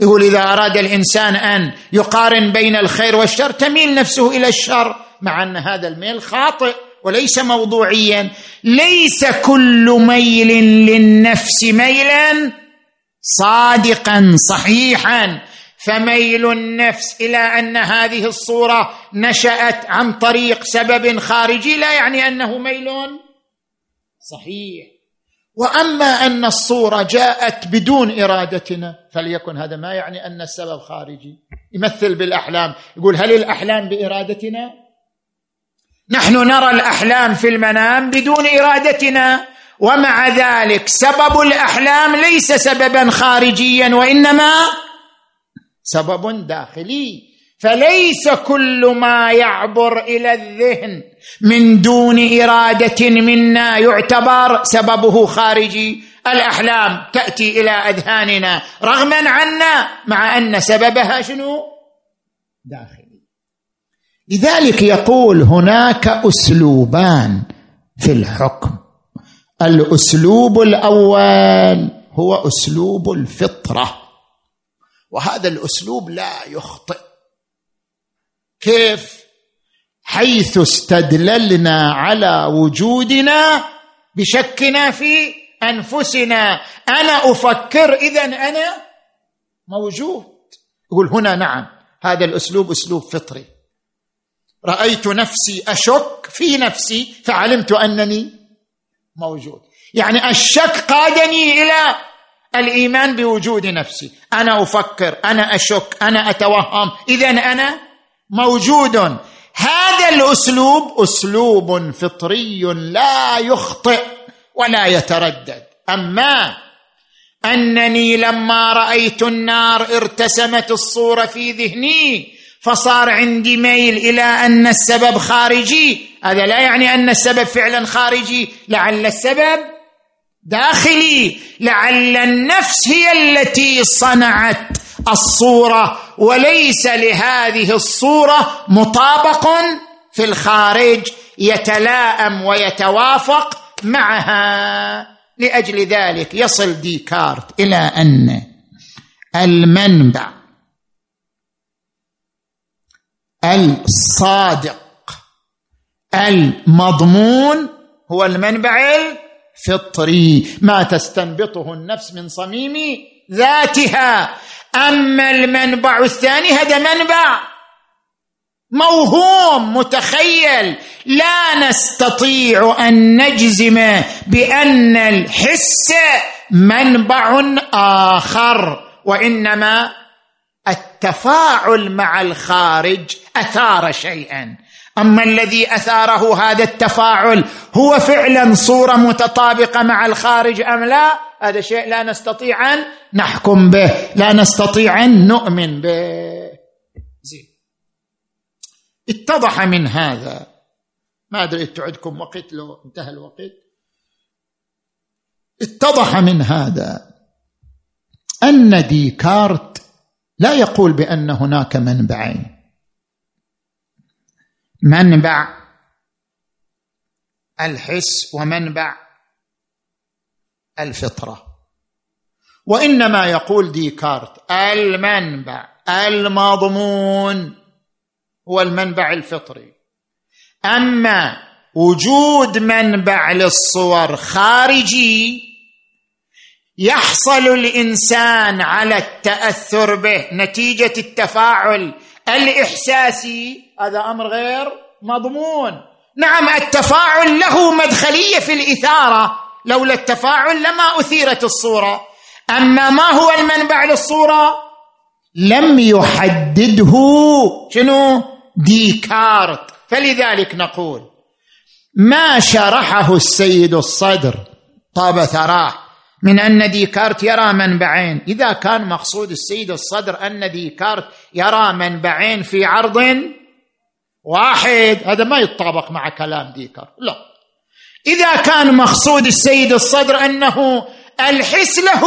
يقول: إذا أراد الإنسان أن يقارن بين الخير والشر تميل نفسه إلى الشر، مع أن هذا الميل خاطئ وليس موضوعيا. ليس كل ميل للنفس ميلا صادقا صحيحا، فميل النفس إلى أن هذه الصورة نشأت عن طريق سبب خارجي لا يعني أنه ميل صحيح. وأما أن الصورة جاءت بدون إرادتنا فليكن هذا ما يعني أن السبب خارجي. يمثل بالأحلام، يقول: هل الأحلام بإرادتنا؟ نحن نرى الأحلام في المنام بدون إرادتنا، ومع ذلك سبب الأحلام ليس سببا خارجيا وإنما سبب داخلي. فليس كل ما يعبر إلى الذهن من دون إرادة منا يعتبر سببه خارجي. الأحلام تأتي إلى أذهاننا رغما عنا، مع أن سببها شنو؟ داخلي. لذلك يقول: هناك أسلوبان في الحكم، الأسلوب الأول هو أسلوب الفطرة، وهذا الأسلوب لا يخطئ. كيف؟ حيث استدللنا على وجودنا بشكنا في أنفسنا. أنا أفكر إذن أنا موجود. يقول هنا نعم، هذا الأسلوب أسلوب فطري. رأيت نفسي أشك في نفسي فعلمت أنني موجود. يعني الشك قادني إلى الإيمان بوجود نفسي. أنا أفكر، أنا أشك، أنا أتوهم، إذن أنا موجود. هذا الأسلوب أسلوب فطري لا يخطئ ولا يتردد. أما أنني لما رأيت النار ارتسمت الصورة في ذهني فصار عندي ميل إلى أن السبب خارجي، هذا لا يعني أن السبب فعلا خارجي، لعل السبب داخلي، لعل النفس هي التي صنعت الصورة وليس لهذه الصورة مطابق في الخارج يتلائم ويتوافق معها. لأجل ذلك يصل ديكارت إلى أن المنبع الصادق المضمون هو المنبع الفطري، ما تستنبطه النفس من صميم ذاتها. أما المنبع الثاني هذا منبع موهوم متخيل، لا نستطيع أن نجزم بأن الحس منبع آخر، وإنما التفاعل مع الخارج أثار شيئا. أما الذي أثاره هذا التفاعل هو فعلا صورة متطابقة مع الخارج أم لا، هذا شيء لا نستطيع أن نحكم به، لا نستطيع أن نؤمن به. اتضح من هذا، ما أدري تعدكم وقت لو انتهى الوقت، اتضح من هذا أن ديكارت لا يقول بأن هناك منبعين، منبع الحس ومنبع الفطرة، وإنما يقول ديكارت المنبع المضمون هو المنبع الفطري. أما وجود منبع للصور خارجي يحصل الإنسان على التأثر به نتيجة التفاعل الإحساسي، هذا أمر غير مضمون. نعم التفاعل له مدخلية في الإثارة، لولا التفاعل لما أثيرت الصورة. أما ما هو المنبع للصورة لم يحدده شنو ديكارت. فلذلك نقول ما شرحه السيد الصدر طاب ثراه من أن ديكارت يرى منبعين، إذا كان مقصود السيد الصدر أن ديكارت يرى منبعين في عرض واحد، هذا ما يتطابق مع كلام ديكارت. لا، إذا كان مقصود السيد الصدر أنه الحس له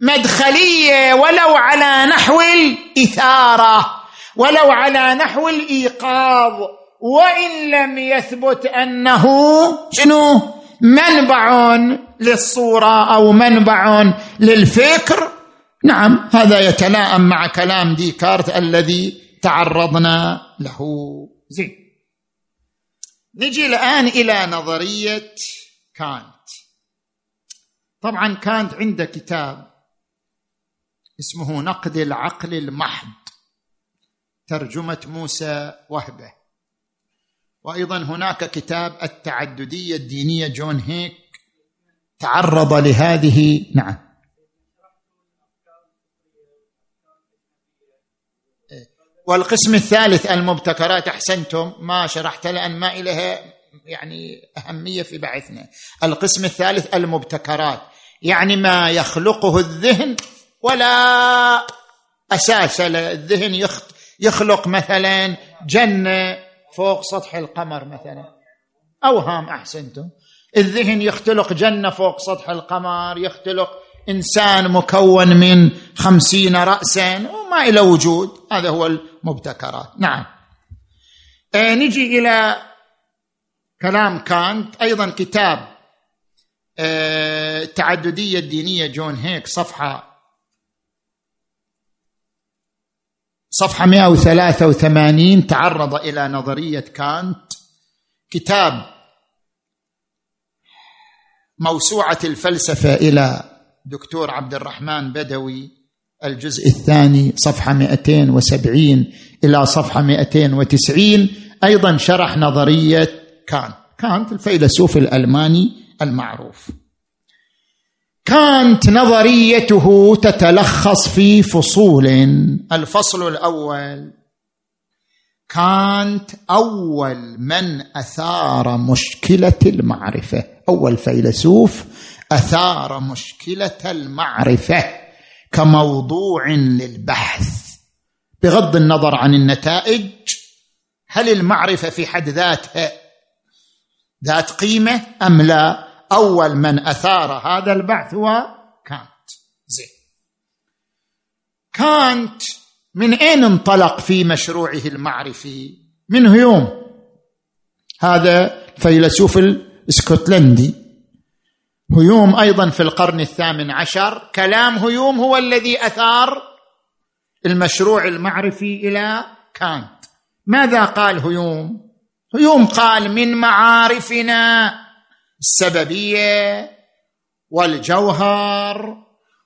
مدخلية ولو على نحو الإثارة ولو على نحو الإيقاظ، وإن لم يثبت أنه شنو منبع للصورة أو منبع للفكر، نعم هذا يتلائم مع كلام ديكارت الذي تعرضنا له. زين، نجي الآن إلى نظرية كانت. طبعا كانت عنده كتاب اسمه نقد العقل المحض، ترجمة موسى وهبه، وأيضا هناك كتاب التعددية الدينية جون هيك تعرض لهذه. نعم والقسم الثالث المبتكرات، أحسنتم ما شرحت لأن ما إليها يعني أهمية في بحثنا. القسم الثالث المبتكرات يعني ما يخلقه الذهن ولا أساس الذهن، يخلق مثلا جنة فوق سطح القمر مثلا، أوهام، أحسنتم، الذهن يختلق جنة فوق سطح القمر، يختلق إنسان مكون من 50 رأسا وما إلى وجود، هذا هو المبتكرات. نعم نجي إلى كلام كانت، أيضا كتاب التعددية الدينية جون هيك، صفحة صفحة 183 تعرض إلى نظرية كانت، كتاب موسوعة الفلسفة إلى دكتور عبد الرحمن بدوي، الجزء الثاني صفحة 270 إلى صفحة 290. أيضا شرح نظرية كانت الفيلسوف الألماني المعروف. كانت نظريته تتلخص في فصول. الفصل الأول: كانت أول من أثار مشكلة المعرفة، أول فيلسوف أثار مشكلة المعرفة كموضوع للبحث، بغض النظر عن النتائج. هل المعرفة في حد ذاتها ذات قيمة أم لا؟ أول من أثار هذا البحث هو كانت. زين، كانت من أين انطلق في مشروعه المعرفي؟ من هيوم، هذا الفيلسوف الاسكتلندي. هيوم أيضا في القرن 18. كلام هيوم هو الذي أثار المشروع المعرفي إلى كانت. ماذا قال هيوم؟ هيوم قال: من معارفنا السببية والجوهر،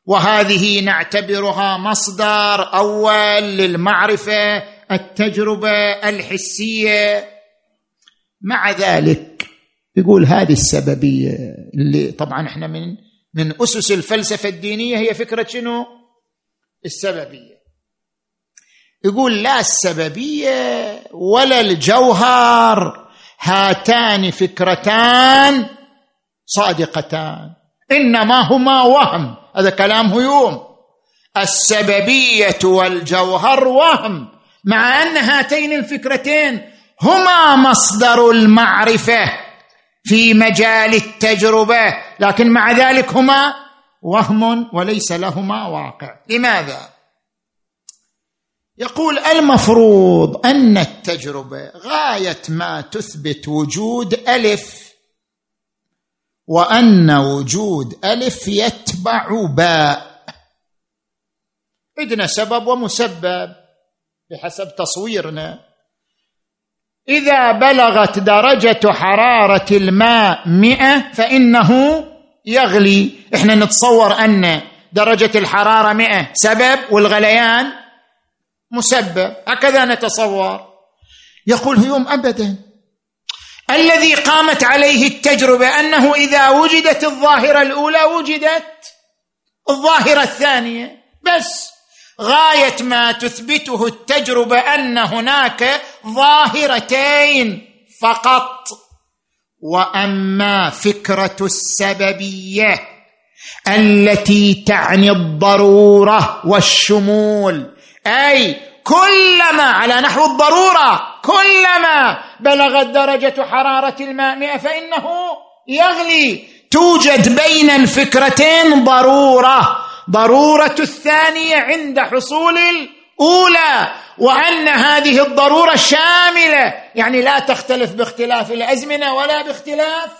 وهذه نعتبرها مصدر أول للمعرفة التجربة الحسية. مع ذلك يقول هذه السببية اللي طبعا احنا من أسس الفلسفة الدينية هي فكرة شنو؟ السببية. يقول لا السببية ولا الجوهر، هاتان فكرتان صادقتان، إنما هما وهم. هذا كلام هيوم. السببية والجوهر وهم، مع أن هاتين الفكرتين هما مصدر المعرفة في مجال التجربة، لكن مع ذلك هما وهم وليس لهما واقع. لماذا؟ يقول: المفروض أن التجربة غاية ما تثبت وجود ألف، وأن وجود ألف يتبع باء. عندنا سبب ومسبب بحسب تصويرنا. إذا بلغت درجة حرارة الماء 100 فإنه يغلي. إحنا نتصور أن درجة الحرارة 100 سبب والغليان مسبب، هكذا نتصور. يقول هيوم: أبدا، الذي قامت عليه التجربة أنه إذا وجدت الظاهرة الأولى وجدت الظاهرة الثانية بس. غاية ما تثبته التجربة أن هناك ظاهرتين فقط. وأما فكرة السببية التي تعني الضرورة والشمول، أي كلما على نحو الضرورة كلما بلغت درجة حرارة الماء 100 فإنه يغلي، توجد بين الفكرتين ضرورة الثانية عند حصول الأولى، وأن هذه الضرورة شاملة، يعني لا تختلف باختلاف الأزمنة ولا باختلاف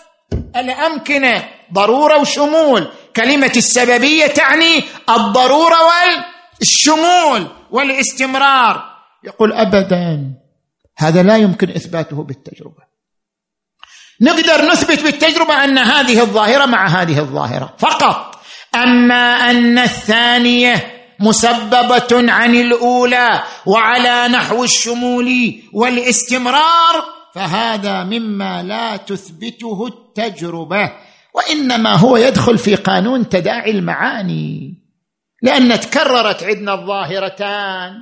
الأمكنة، ضرورة وشمول. كلمة السببية تعني الضرورة والشمول والاستمرار. يقول أبدا، هذا لا يمكن إثباته بالتجربة. نقدر نثبت بالتجربة أن هذه الظاهرة مع هذه الظاهرة فقط، أما أن الثانية مسببة عن الأولى وعلى نحو الشمول والاستمرار فهذا مما لا تثبته التجربة، وإنما هو يدخل في قانون تداعي المعاني، لأن تكررت عندنا الظاهرتان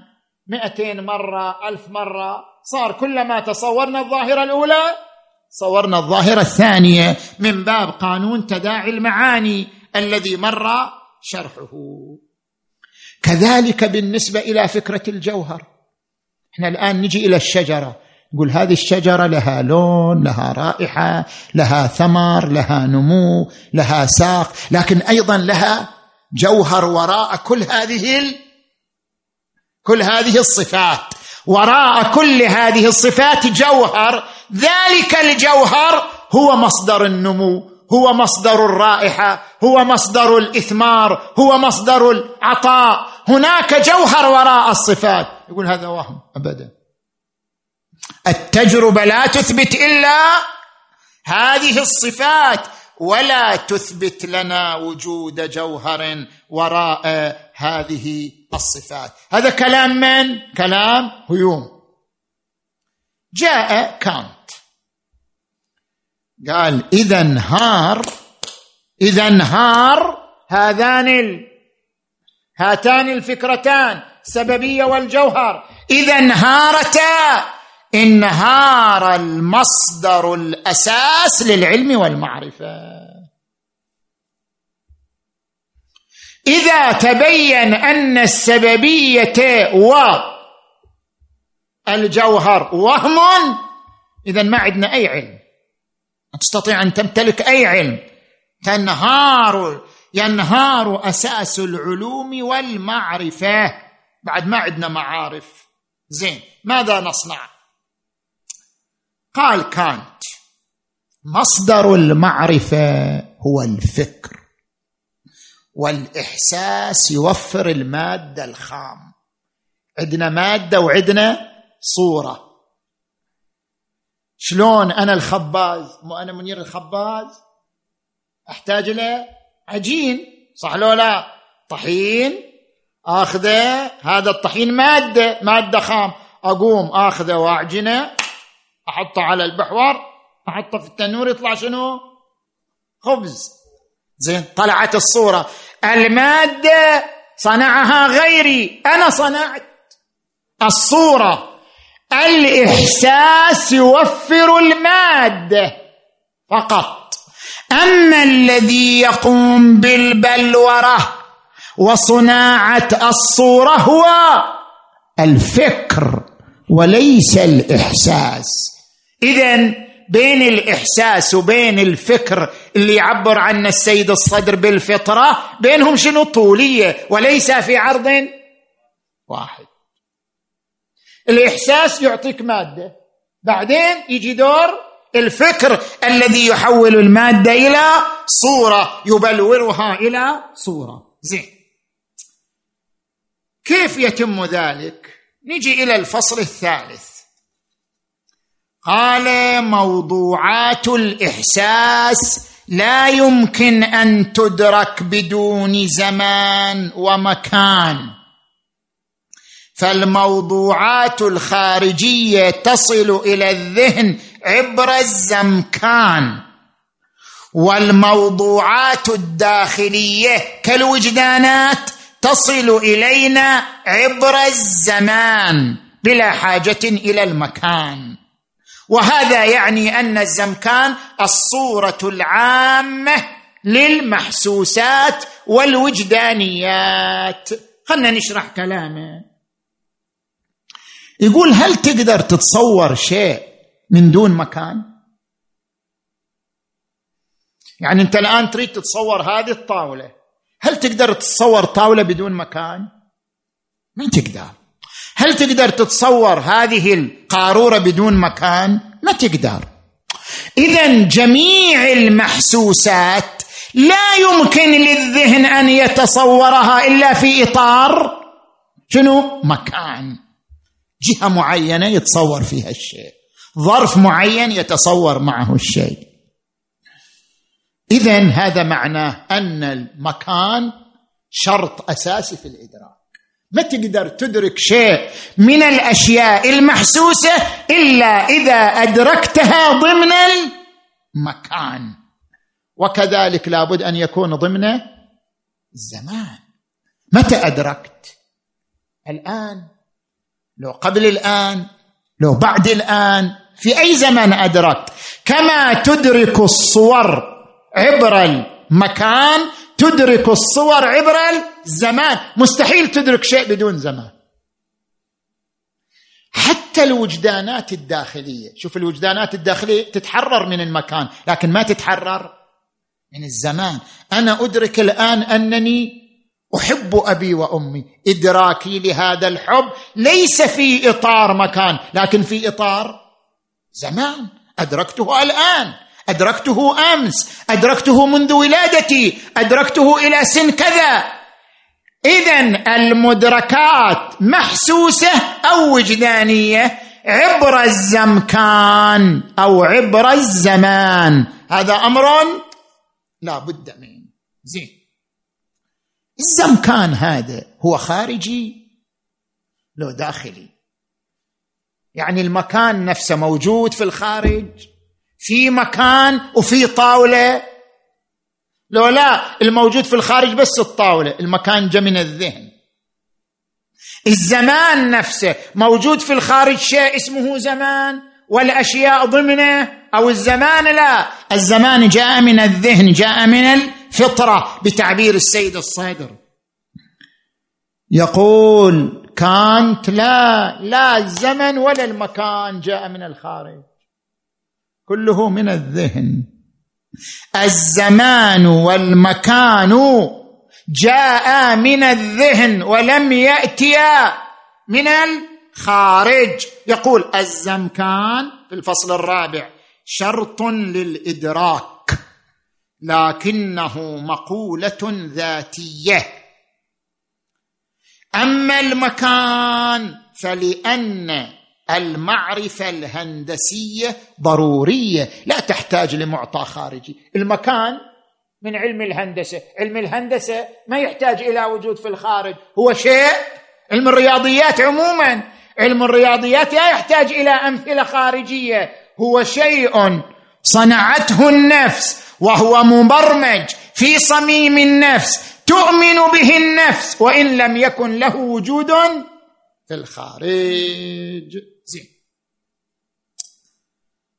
200 مرة 1000 مرة، صار كلما تصورنا الظاهرة الأولى صورنا الظاهرة الثانية، من باب قانون تداعي المعاني الذي مر شرحه. كذلك بالنسبة إلى فكرة الجوهر. احنا الآن نجي إلى الشجرة، نقول هذه الشجرة لها لون، لها رائحة، لها ثمر، لها نمو، لها ساق، لكن أيضا لها جوهر. وراء كل هذه الصفات، وراء كل هذه الصفات جوهر. ذلك الجوهر هو مصدر النمو، هو مصدر الرائحة، هو مصدر الإثمار، هو مصدر العطاء. هناك جوهر وراء الصفات، يقول هذا وهم أبدا. التجربة لا تثبت إلا هذه الصفات ولا تثبت لنا وجود جوهر وراء هذه الصفات. هذا كلام من؟ كلام هيوم. جاء كانت قال إذا انهار هاتان الفكرتان السببية والجوهر، إذا انهارتا انهار المصدر الأساس للعلم والمعرفة. إذا تبين أن السببية والجوهر وهم إذا ما عندنا أي علم، لا تستطيع أن تمتلك أي علم. ينهار أساس العلوم والمعرفة. بعد ما عندنا معارف، زين ماذا نصنع؟ قال كانت مصدر المعرفة هو الفكر والإحساس، يوفر المادة الخام. عندنا مادة وعندنا صورة. شلون أنا الخباز، مو أنا منير الخباز أحتاج إلى عجين، صح لو لا؟ طحين أخذه، هذا الطحين مادة خام، أقوم أخذه وأعجنه أحطه على البحور، أحطه في التنور، يطلع شنو؟ خبز. زين، طلعت الصورة. المادة صنعها غيري، أنا صنعت الصورة. الإحساس يوفر المادة فقط. أما الذي يقوم بالبلورة وصناعة الصورة هو الفكر وليس الإحساس. إذن بين الإحساس وبين الفكر اللي يعبر عنه السيد الصدر بالفطرة، بينهم شنو؟ طولية، وليس في عرض واحد. الإحساس يعطيك مادة، بعدين يجي دور الفكر الذي يحول المادة إلى صورة، يبلورها إلى صورة. زين، كيف يتم ذلك؟ نجي إلى الفصل الثالث. قال موضوعات الإحساس لا يمكن أن تدرك بدون زمان ومكان، فالموضوعات الخارجية تصل إلى الذهن عبر الزمكان، والموضوعات الداخلية كالوجدانات تصل إلينا عبر الزمان بلا حاجة إلى المكان. وهذا يعني أن الزمكان الصورة العامة للمحسوسات والوجدانيات. خلنا نشرح كلامه. يقول هل تقدر تتصور شيء من دون مكان؟ يعني أنت الآن تريد تتصور هذه الطاولة، هل تقدر تتصور طاولة بدون مكان؟ ما تقدر. هل تقدر تتصور هذه القارورة بدون مكان؟ ما تقدر. إذن جميع المحسوسات لا يمكن للذهن أن يتصورها إلا في إطار شنو؟ مكان. جهة معينة يتصور فيها الشيء، ظرف معين يتصور معه الشيء. إذن هذا معناه أن المكان شرط أساسي في الإدراك. ما تقدر تدرك شيء من الأشياء المحسوسة إلا إذا أدركتها ضمن المكان، وكذلك لابد أن يكون ضمن الزمان. متى أدركت؟ الآن، لو قبل الآن، لو بعد الآن، في أي زمن أدركت. كما تدرك الصور عبر المكان تدرك الصور عبر الزمان. مستحيل تدرك شيء بدون زمان. حتى الوجدانات الداخلية، شوف الوجدانات الداخلية تتحرر من المكان لكن ما تتحرر من الزمان. أنا أدرك الآن أنني أحب أبي وأمي، إدراكي لهذا الحب ليس في إطار مكان لكن في إطار زمان. أدركته الآن، أدركته أمس، أدركته منذ ولادتي، أدركته إلى سن كذا. إذن المدركات محسوسة أو وجدانية عبر الزمكان أو عبر الزمان، هذا أمر لا بد منه. زين، الزمكان هذا هو خارجي لو داخلي؟ يعني المكان نفسه موجود في الخارج، في مكان وفي طاولة؟ لو لا، الموجود في الخارج بس الطاولة، المكان جاء من الذهن. الزمان نفسه موجود في الخارج شيء اسمه زمان والأشياء ضمنه، أو الزمان لا، الزمان جاء من الذهن، جاء من الفطرة بتعبير السيد الصدر. يقول كانت لا الزمن ولا المكان جاء من الخارج، كله من الذهن. الزمان والمكان جاء من الذهن ولم يأتيا من الخارج. يقول الزمكان في الفصل الرابع شرط للإدراك لكنه مقولة ذاتية، أما المكان فلأن المعرفة الهندسية ضرورية لا تحتاج لمعطى خارجي. المكان من علم الهندسة، علم الهندسة ما يحتاج إلى وجود في الخارج، هو شيء. علم الرياضيات عموما، علم الرياضيات لا يحتاج إلى أمثلة خارجية، هو شيء صنعته النفس وهو مبرمج في صميم النفس تؤمن به النفس وإن لم يكن له وجود في الخارج. زين،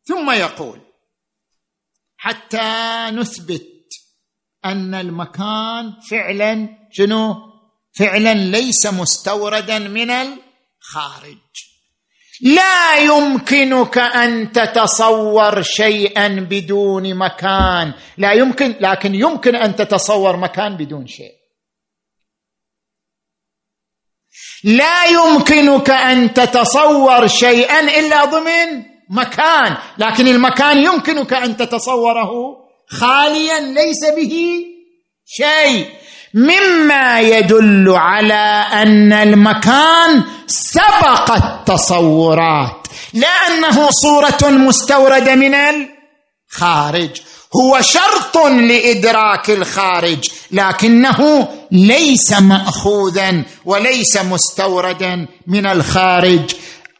ثم يقول حتى نثبت أن المكان فعلا فعلا ليس مستوردا من الخارج، لا يمكنك أن تتصور شيئا بدون مكان، لا يمكن، لكن يمكن أن تتصور مكان بدون شيء. لا يمكنك أن تتصور شيئا إلا ضمن مكان، لكن المكان يمكنك أن تتصوره خاليا ليس به شيء، مما يدل على أن المكان سبق التصورات، لا أنه صورة مستوردة من الخارج. هو شرط لإدراك الخارج لكنه ليس مأخوذا وليس مستوردا من الخارج.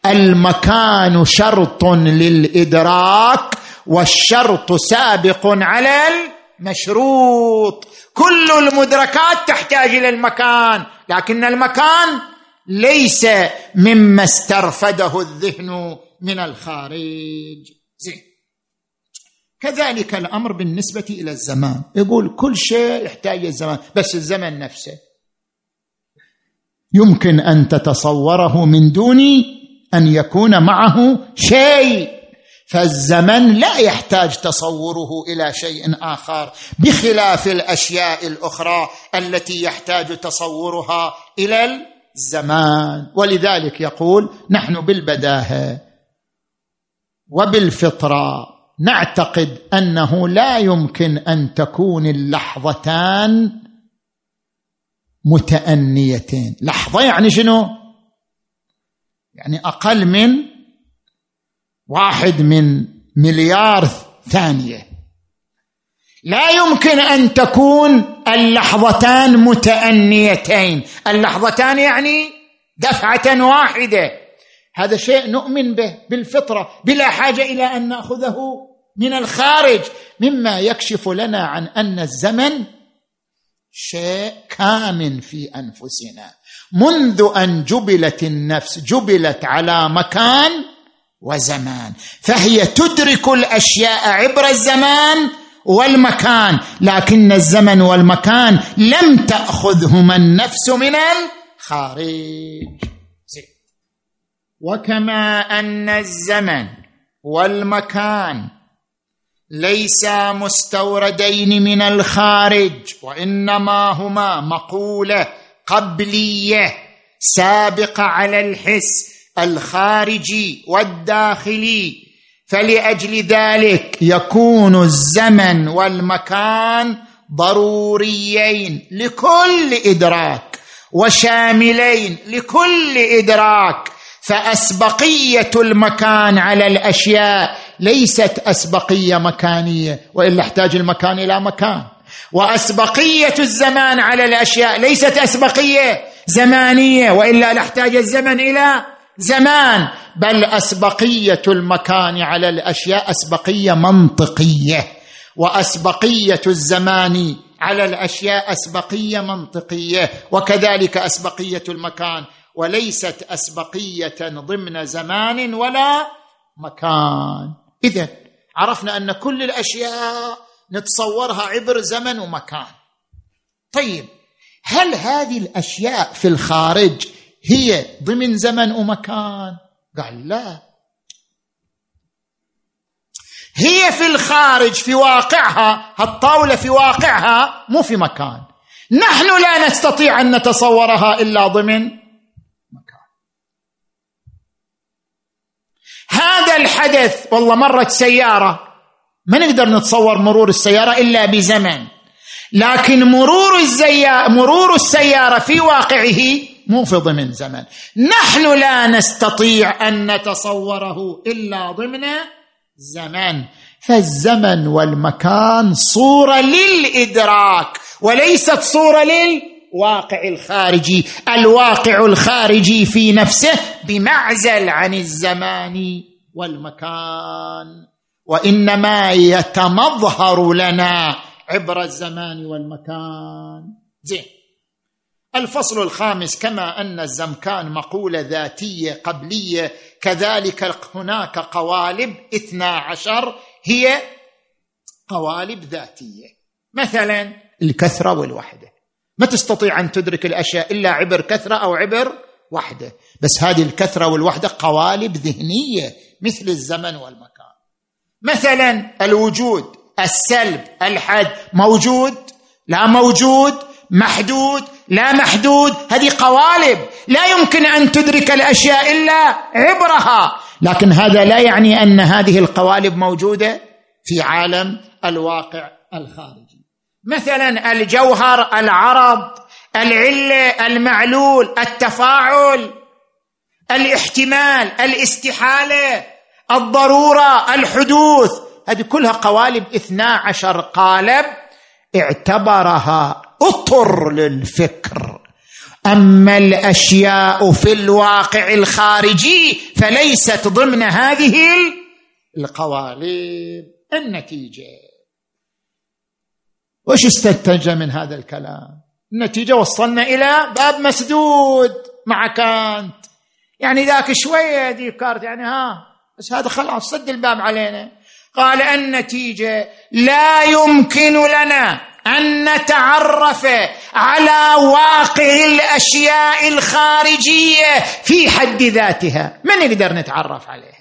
المكان شرط للإدراك والشرط سابق على المشروط، كل المدركات تحتاج إلى المكان لكن المكان ليس مما استرفده الذهن من الخارج. زين، كذلك الأمر بالنسبة إلى الزمان. يقول كل شيء يحتاج الزمان، بس الزمن نفسه يمكن أن تتصوره من دون أن يكون معه شيء، فالزمن لا يحتاج تصوره إلى شيء آخر بخلاف الأشياء الأخرى التي يحتاج تصورها إلى الزمان. ولذلك يقول نحن بالبداهة وبالفطرة نعتقد أنه لا يمكن أن تكون اللحظتان متأنيتين. لحظة يعني شنو؟ يعني أقل من 1 مليار ثانية. لا يمكن أن تكون اللحظتان متأنيتين، اللحظتان يعني دفعة واحدة. هذا شيء نؤمن به بالفطرة بلا حاجة إلى أن نأخذه من الخارج، مما يكشف لنا عن أن الزمن شيء كامن في أنفسنا. منذ أن جبلت النفس جبلت على مكان وزمان، فهي تدرك الأشياء عبر الزمان والمكان، لكن الزمن والمكان لم تأخذهما النفس من الخارج. وكما أن الزمن والمكان ليسا مستوردين من الخارج وإنما هما مقولة قبلية سابقة على الحس الخارجي والداخلي، فلأجل ذلك يكون الزمن والمكان ضروريين لكل إدراك، وشاملين لكل إدراك، فأسبقية المكان على الأشياء ليست أسبقية مكانية، وإلا احتاج المكان إلى مكان، وأسبقية الزمان على الأشياء ليست أسبقية زمانية، وإلا نحتاج الزمن إلى زمان، بل أسبقية المكان على الأشياء أسبقية منطقية، وأسبقية الزمان على الأشياء أسبقية منطقية، وكذلك أسبقية المكان، وليست أسبقية ضمن زمان ولا مكان. إذن عرفنا أن كل الأشياء نتصورها عبر زمن ومكان. طيب، هل هذه الأشياء في الخارج هي ضمن زمن ومكان؟ قال لا، هي في الخارج في واقعها، الطاولة في واقعها مو في مكان، نحن لا نستطيع أن نتصورها إلا ضمن مكان. هذا الحدث، والله مرت سيارة، ما نقدر نتصور مرور السيارة إلا بزمن، لكن مرور السيارة في واقعه مو في ضمن زمن، نحن لا نستطيع أن نتصوره إلا ضمن زمن. فالزمن والمكان صورة للإدراك وليست صورة للواقع الخارجي. الواقع الخارجي في نفسه بمعزل عن الزمان والمكان، وإنما يتمظهر لنا عبر الزمان والمكان. زين. الفصل الخامس: كما أن الزمكان مقولة ذاتية قبلية، كذلك هناك قوالب 12 هي قوالب ذاتية. مثلا الكثرة والوحدة، ما تستطيع أن تدرك الأشياء إلا عبر كثرة أو عبر وحدة، بس هذه الكثرة والوحدة قوالب ذهنية مثل الزمن والمكان. مثلا الوجود، السلب، الحد، موجود لا موجود، محدود لا محدود، هذه قوالب لا يمكن أن تدرك الأشياء إلا عبرها، لكن هذا لا يعني أن هذه القوالب موجودة في عالم الواقع الخارجي. مثلا الجوهر، العرض، العلة، المعلول، التفاعل، الاحتمال، الاستحالة، الضرورة، الحدوث، هذه كلها قوالب 12 قالب اعتبرها أطر للفكر. أما الأشياء في الواقع الخارجي فليست ضمن هذه القوالب. النتيجة، وش استنتج من هذا الكلام؟ النتيجة وصلنا إلى باب مسدود مع كانت، يعني ذاك شوية ديكارت يعني بس هذا خلاص سد الباب علينا. قال: النتيجة لا يمكن لنا أن نتعرف على واقع الأشياء الخارجية في حد ذاتها، ما نقدر نتعرف عليها،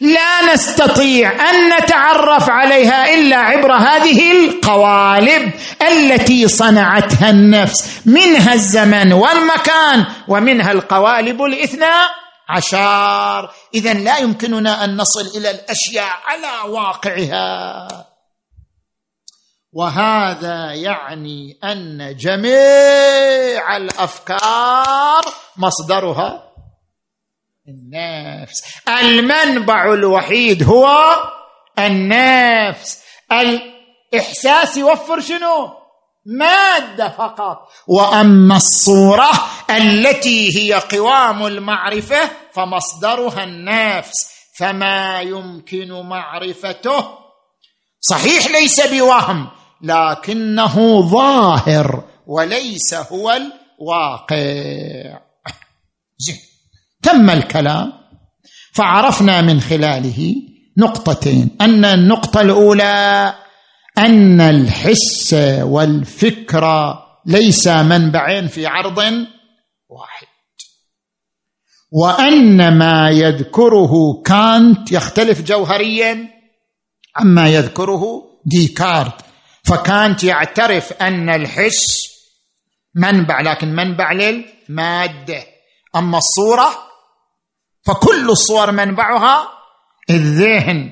لا نستطيع أن نتعرف عليها إلا عبر هذه القوالب التي صنعتها النفس، منها الزمن والمكان ومنها القوالب 12. إذن لا يمكننا أن نصل إلى الأشياء على واقعها، وهذا يعني أن جميع الأفكار مصدرها النفس، المنبع الوحيد هو النفس. الإحساس يوفر شنو؟ مادة فقط. وأما الصورة التي هي قوام المعرفة فمصدرها النفس، فما يمكن معرفته صحيح ليس بوهم، لكنه ظاهر وليس هو الواقع. تم الكلام، فعرفنا من خلاله نقطتين: أن النقطة الأولى أن الحس والفكرة ليس منبعين في عرض واحد، وأن ما يذكره كانت يختلف جوهريا عما يذكره ديكارت. فكانت يعترف أن الحس منبع، لكن منبع للمادة، أما الصورة فكل الصور منبعها الذهن.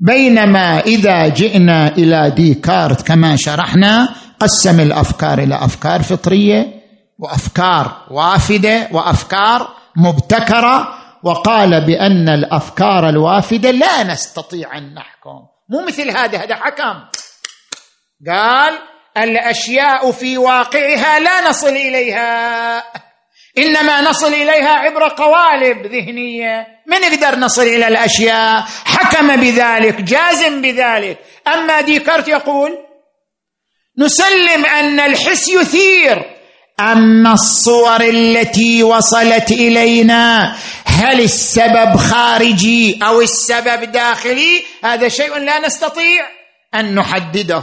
بينما إذا جئنا إلى ديكارت كما شرحنا قسم الأفكار إلى أفكار فطرية وأفكار وافدة وأفكار مبتكرة، وقال بأن الأفكار الوافدة لا نستطيع أن نحكم. مو مثل هذا حكم، قال الأشياء في واقعها لا نصل إليها، إنما نصل إليها عبر قوالب ذهنية. من يقدر نصل إلى الأشياء؟ حكم بذلك، جازم بذلك. أما ديكارت يقول نسلم أن الحس يثير، أما الصور التي وصلت إلينا هل السبب خارجي أو السبب داخلي؟ هذا شيء لا نستطيع أن نحدده،